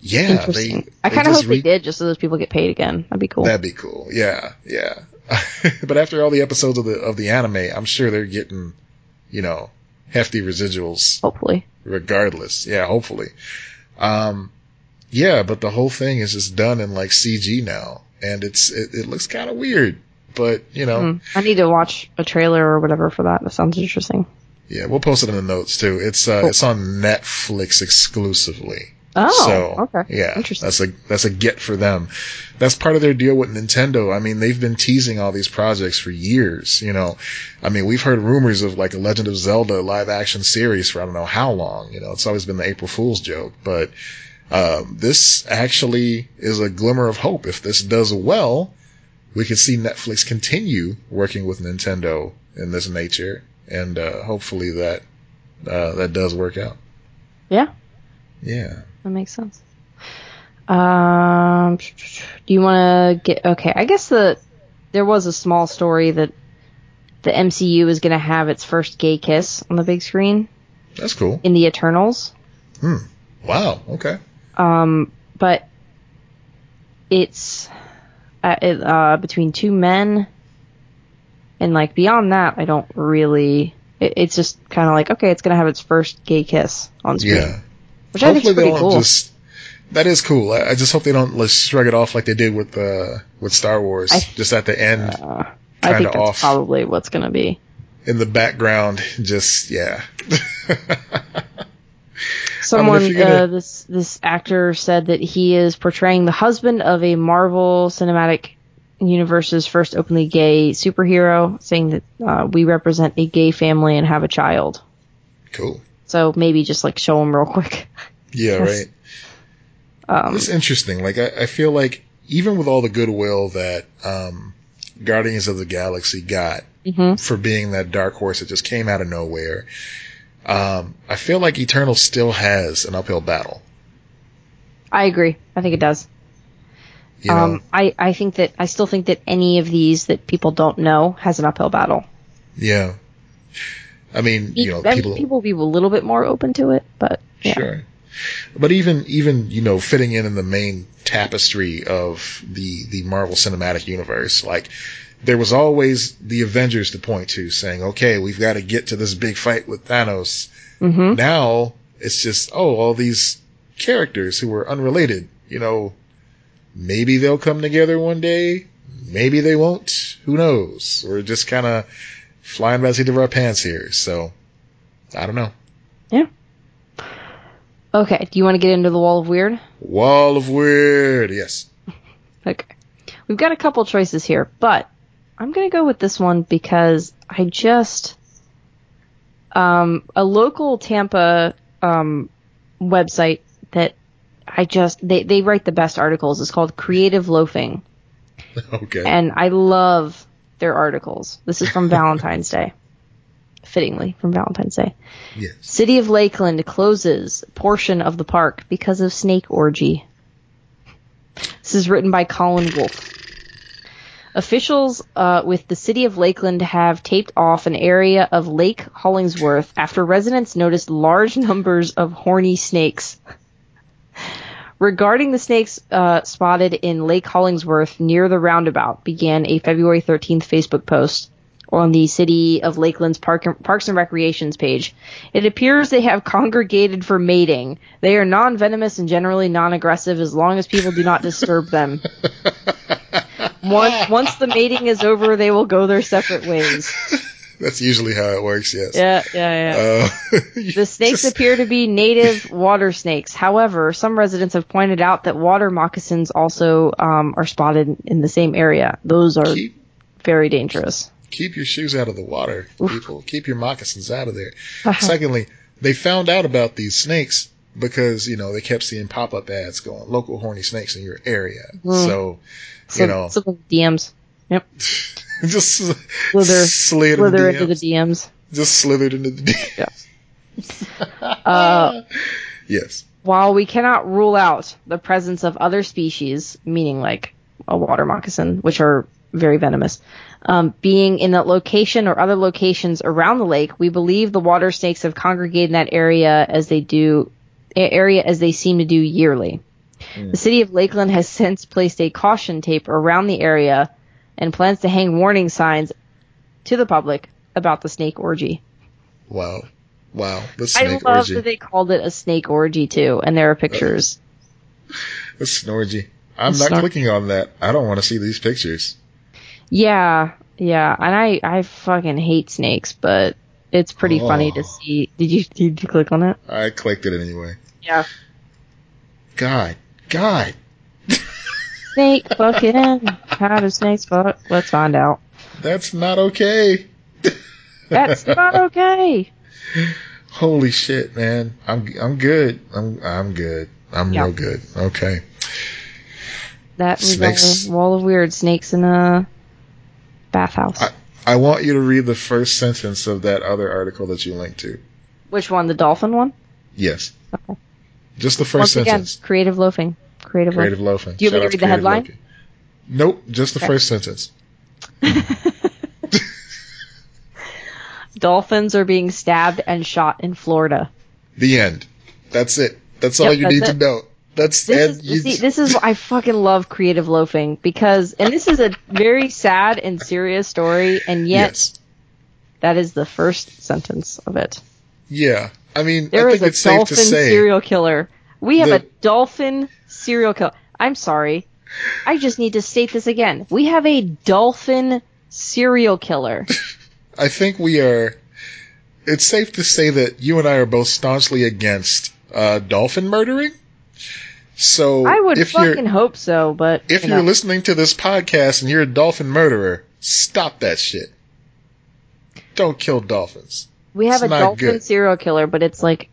yeah, I kind of hope they did, just so those people get paid again. That'd be cool. Yeah. But after all the episodes of the anime, I'm sure they're getting, you know, hefty residuals. Hopefully. Regardless. Yeah, hopefully. Yeah, but the whole thing is just done in CG now, and it looks kind of weird. But, you know. I need to watch a trailer or whatever for that. That sounds interesting. Yeah, we'll post it in the notes, too. It's on Netflix exclusively. Oh, so, okay. Yeah, interesting. That's a get for them. That's part of their deal with Nintendo. I mean, they've been teasing all these projects for years, you know. I mean, we've heard rumors of like a Legend of Zelda live action series for I don't know how long, you know. It's always been the April Fool's joke, but this actually is a glimmer of hope. If this does well, we could see Netflix continue working with Nintendo in this nature, and hopefully that does work out. Yeah. Yeah. That makes sense. Do you want to get... Okay, I guess there was a small story that the MCU is going to have its first gay kiss on the big screen. That's cool. In the Eternals. Hmm. Wow, okay. But it's between two men, and, like, beyond that, I don't really... It's just kind of like, okay, it's going to have its first gay kiss on screen. Yeah. Which hopefully I think is pretty cool. That is cool. I just hope they don't shrug it off like they did with Star Wars, just at the end. I think that's probably what's going to be. In the background, just, yeah. Someone, this actor said that he is portraying the husband of a Marvel Cinematic Universe's first openly gay superhero, saying that we represent a gay family and have a child. Cool. So maybe just show them real quick. Yeah, right. It's interesting. I feel like even with all the goodwill that Guardians of the Galaxy got for being that dark horse that just came out of nowhere, I feel like Eternals still has an uphill battle. I agree. I think it does. You know? I still think that any of these that people don't know has an uphill battle. Yeah. I mean, you know, people will be a little bit more open to it, but yeah. Sure. But even you know, fitting in the main tapestry of the Marvel Cinematic Universe, there was always the Avengers to point to, saying, "Okay, we've got to get to this big fight with Thanos." Mm-hmm. Now it's just all these characters who were unrelated. You know, maybe they'll come together one day. Maybe they won't. Who knows? We're just kind of flying by the seat of our pants here, so I don't know. Yeah. Okay, do you want to get into the Wall of Weird? Wall of Weird, yes. Okay. We've got a couple choices here, but I'm going to go with this one because I just... a local Tampa website that I just... They write the best articles. It's called Creative Loafing. Okay. And I love... their articles. This is from Valentine's Day. Fittingly, from Valentine's Day. Yes. City of Lakeland closes portion of the park because of snake orgy. This is written by Colin Wolfe. Officials with the City of Lakeland have taped off an area of Lake Hollingsworth after residents noticed large numbers of horny snakes. Regarding the snakes spotted in Lake Hollingsworth near the roundabout, began a February 13th Facebook post on the City of Lakeland's Parks and Recreations page. It appears they have congregated for mating. They are non-venomous and generally non-aggressive as long as people do not disturb them. Once the mating is over, they will go their separate ways. That's usually how it works, yes. Yeah. The snakes appear to be native water snakes. However, some residents have pointed out that water moccasins also are spotted in the same area. Those are very dangerous. Keep your shoes out of the water, people. Keep your moccasins out of there. Secondly, they found out about these snakes because, you know, they kept seeing pop-up ads going, local horny snakes in your area. Mm. So, you know. Some DMs. Yep. Just slither into the DMs. Just slithered into the DMs. Yeah. Yes. While we cannot rule out the presence of other species, meaning like a water moccasin, which are very venomous, being in that location or other locations around the lake, we believe the water snakes have congregated in that area as they seem to do yearly. Mm. The City of Lakeland has since placed a caution tape around the area and plans to hang warning signs to the public about the snake orgy. Wow. The snake orgy. I love that they called it a snake orgy, too, and there are pictures. A snorgy. I'm not clicking on that. I don't want to see these pictures. Yeah. And I fucking hate snakes, but it's pretty funny to see. Did you click on it? I clicked it anyway. Yeah. God. Snake fucking. How do snakes fuck? Let's find out. That's not okay. That's not okay. Holy shit, man. I'm good. I'm good. I'm real good. Okay. That was snakes. A wall of weird snakes in a bathhouse. I want you to read the first sentence of that other article that you linked to. Which one? The dolphin one? Yes. Okay. Just the first sentence. Again, creative loafing. Creative loafing. Do you want me to read the headline? Loafing. Nope. Just the first sentence. Dolphins are being stabbed and shot in Florida. The end. That's it. That's all you need to know. This is I fucking love creative loafing because, and this is a very sad and serious story, and yet that is the first sentence of it. Yeah. I mean, I think it's safe to say. There is a dolphin serial killer. We have a dolphin serial killer. I'm sorry. I just need to state this again. We have a dolphin serial killer. I think we are. It's safe to say that you and I are both staunchly against dolphin murdering. So I would fucking hope so, but if you're listening to this podcast and you're a dolphin murderer, stop that shit. Don't kill dolphins. We have a dolphin serial killer, but it's like,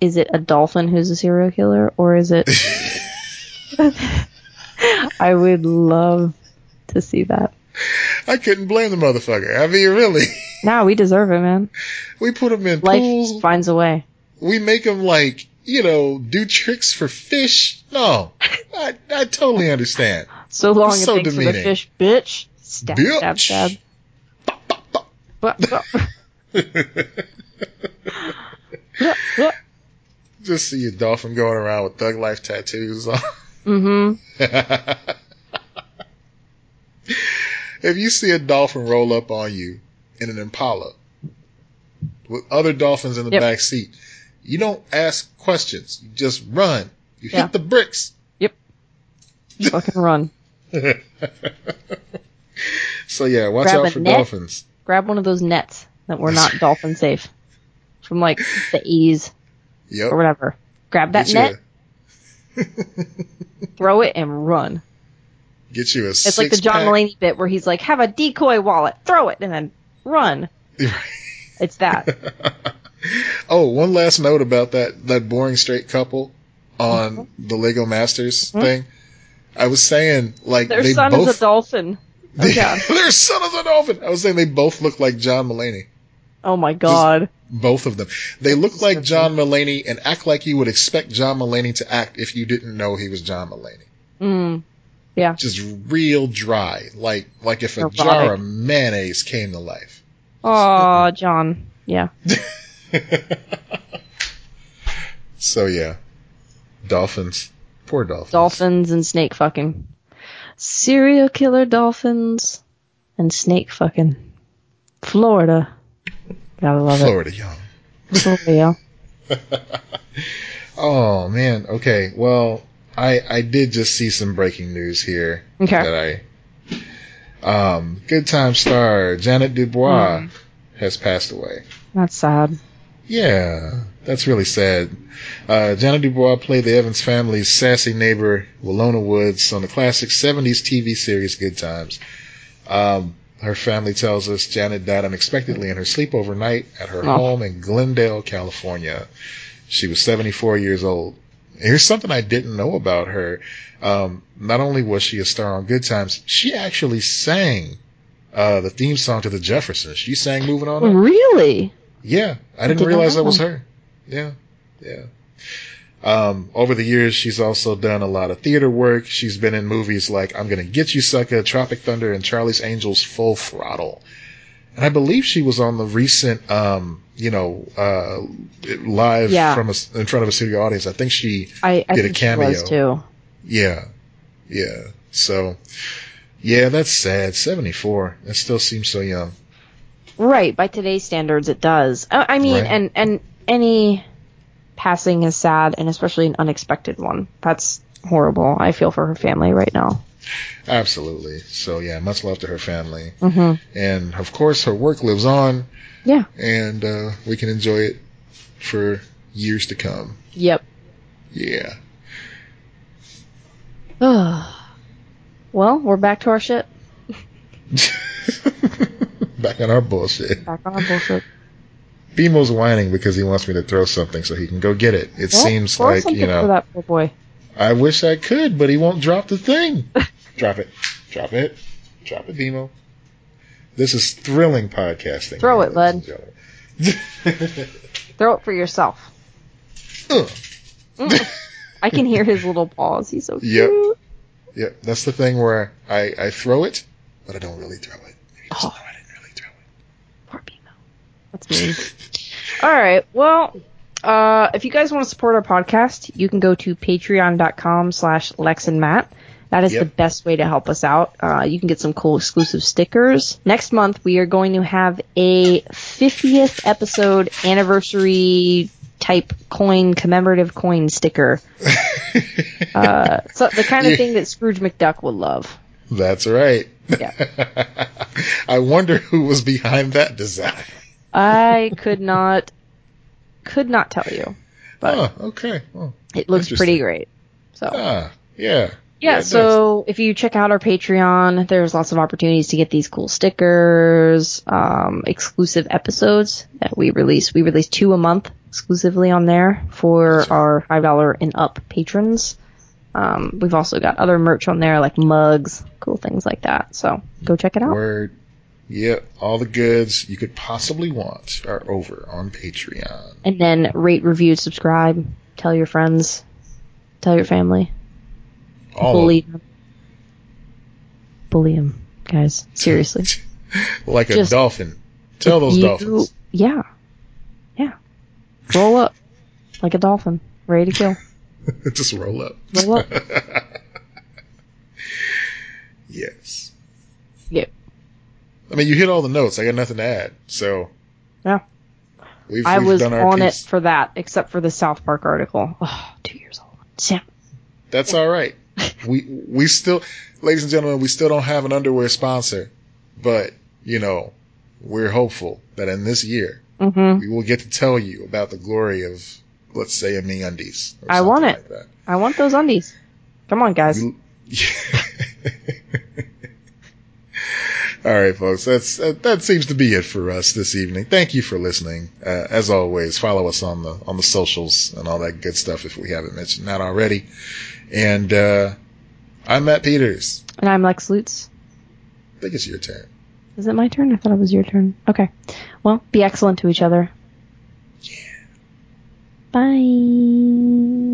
is it a dolphin who's a serial killer, or is it? I would love to see that. I couldn't blame the motherfucker. I mean, really. No, we deserve it, man. We put him in pools. Life finds a way. We make him, like, you know, do tricks for fish. No, I totally understand. So long as so for the fish, bitch. Stab. But. Just see a dolphin going around with thug life tattoos on. Mm-hmm. If you see a dolphin roll up on you in an Impala with other dolphins in the back seat, you don't ask questions. You just run. You hit the bricks. Yep. Fucking run. So, yeah, watch out for dolphins. Grab one of those nets that were not dolphin safe from, like, the 80s or whatever. Grab that net, throw it, and run. Get you a six-pack. It's like the John Mulaney bit where he's like, have a decoy wallet, throw it, and then run. It's that. Oh, one last note about that boring straight couple on the Lego Masters thing. I was saying, like, their son is a dolphin. Oh, yeah. Their son is a dolphin. I was saying they both look like John Mulaney. Oh, my God. Just both of them. They look like John Mulaney and act like you would expect John Mulaney to act if you didn't know he was John Mulaney. Mm. Yeah. Just real dry. Like if a jar of mayonnaise came to life. Oh, John. Yeah. So, yeah. Dolphins. Poor dolphins. Dolphins and snake fucking. Serial killer dolphins and snake fucking. Florida. Gotta love Florida, it. Florida, y'all. Oh, man. Okay. Well, I did just see some breaking news here. Okay. That Good Time star Janet Dubois has passed away. That's sad. Yeah, that's really sad. Janet Dubois played the Evans family's sassy neighbor, Willona Woods, on the classic 70s TV series Good Times. Her family tells us Janet died unexpectedly in her sleep overnight at her home in Glendale, California. She was 74 years old. Here's something I didn't know about her. Not only was she a star on Good Times, she actually sang the theme song to The Jeffersons. She sang Moving On Up. Really? Yeah. I didn't realize that was her. Yeah. Yeah. Over the years, she's also done a lot of theater work. She's been in movies like I'm Gonna Get You, Sucker, Tropic Thunder, and Charlie's Angels Full Throttle. And I believe she was on the recent, live in front of a studio audience. I think she did a cameo. She was too. Yeah. Yeah. So, yeah, that's sad. 74. That still seems so young. Right. By today's standards, it does. I mean, right? and any passing is sad, and especially an unexpected one. That's horrible. I feel for her family right now. Absolutely. So, yeah, much love to her family. Mm-hmm. And, of course, her work lives on. Yeah. And we can enjoy it for years to come. Yep. Yeah. Well, we're back to our shit. Back on our bullshit. Back on our bullshit. Bemo's whining because he wants me to throw something so he can go get it. It seems like, you know, for that poor boy. I wish I could, but he won't drop the thing. Drop it. Drop it. Drop it, Bemo. This is thrilling podcasting. Throw it, bud. Throw it for yourself. I can hear his little paws. He's so cute. Yep. That's the thing where I throw it, but I don't really throw it. I didn't really throw it. Poor Bemo. That's me. All right. Well, if you guys want to support our podcast, you can go to patreon.com/LexandMatt. That is the best way to help us out. You can get some cool exclusive stickers. Next month, we are going to have a 50th episode anniversary type coin, commemorative coin sticker. So the kind of thing that Scrooge McDuck would love. That's right. Yeah. I wonder who was behind that design. I could not tell you. But okay. Well, it looks pretty great. So. Yeah, so if you check out our Patreon, there's lots of opportunities to get these cool stickers, exclusive episodes that we release. We release 2 a month exclusively on there for our $5 and up patrons. We've also got other merch on there, like mugs, cool things like that. So go check it out. Word. Yep, all the goods you could possibly want are over on Patreon. And then rate, review, subscribe, tell your friends, tell your family. Bully him, guys. Seriously. Like a dolphin. Tell those dolphins. Yeah. Roll up. Like a dolphin. Ready to kill. Just roll up. Yes. Yep. I mean, you hit all the notes. I got nothing to add. So. Yeah. I was done on it for that, except for the South Park article. Oh, 2 years old. Sam. That's all right. We still, ladies and gentlemen, we still don't have an underwear sponsor, but you know, we're hopeful that in this year we will get to tell you about the glory of, let's say, a MeUndies. I want it. Like I want those undies. Come on, guys. All right, folks. That seems to be it for us this evening. Thank you for listening. As always, follow us on the socials and all that good stuff if we haven't mentioned that already. And I'm Matt Peters. And I'm Lex Lutz. I think it's your turn. Is it my turn? I thought it was your turn. Okay. Well, be excellent to each other. Yeah. Bye.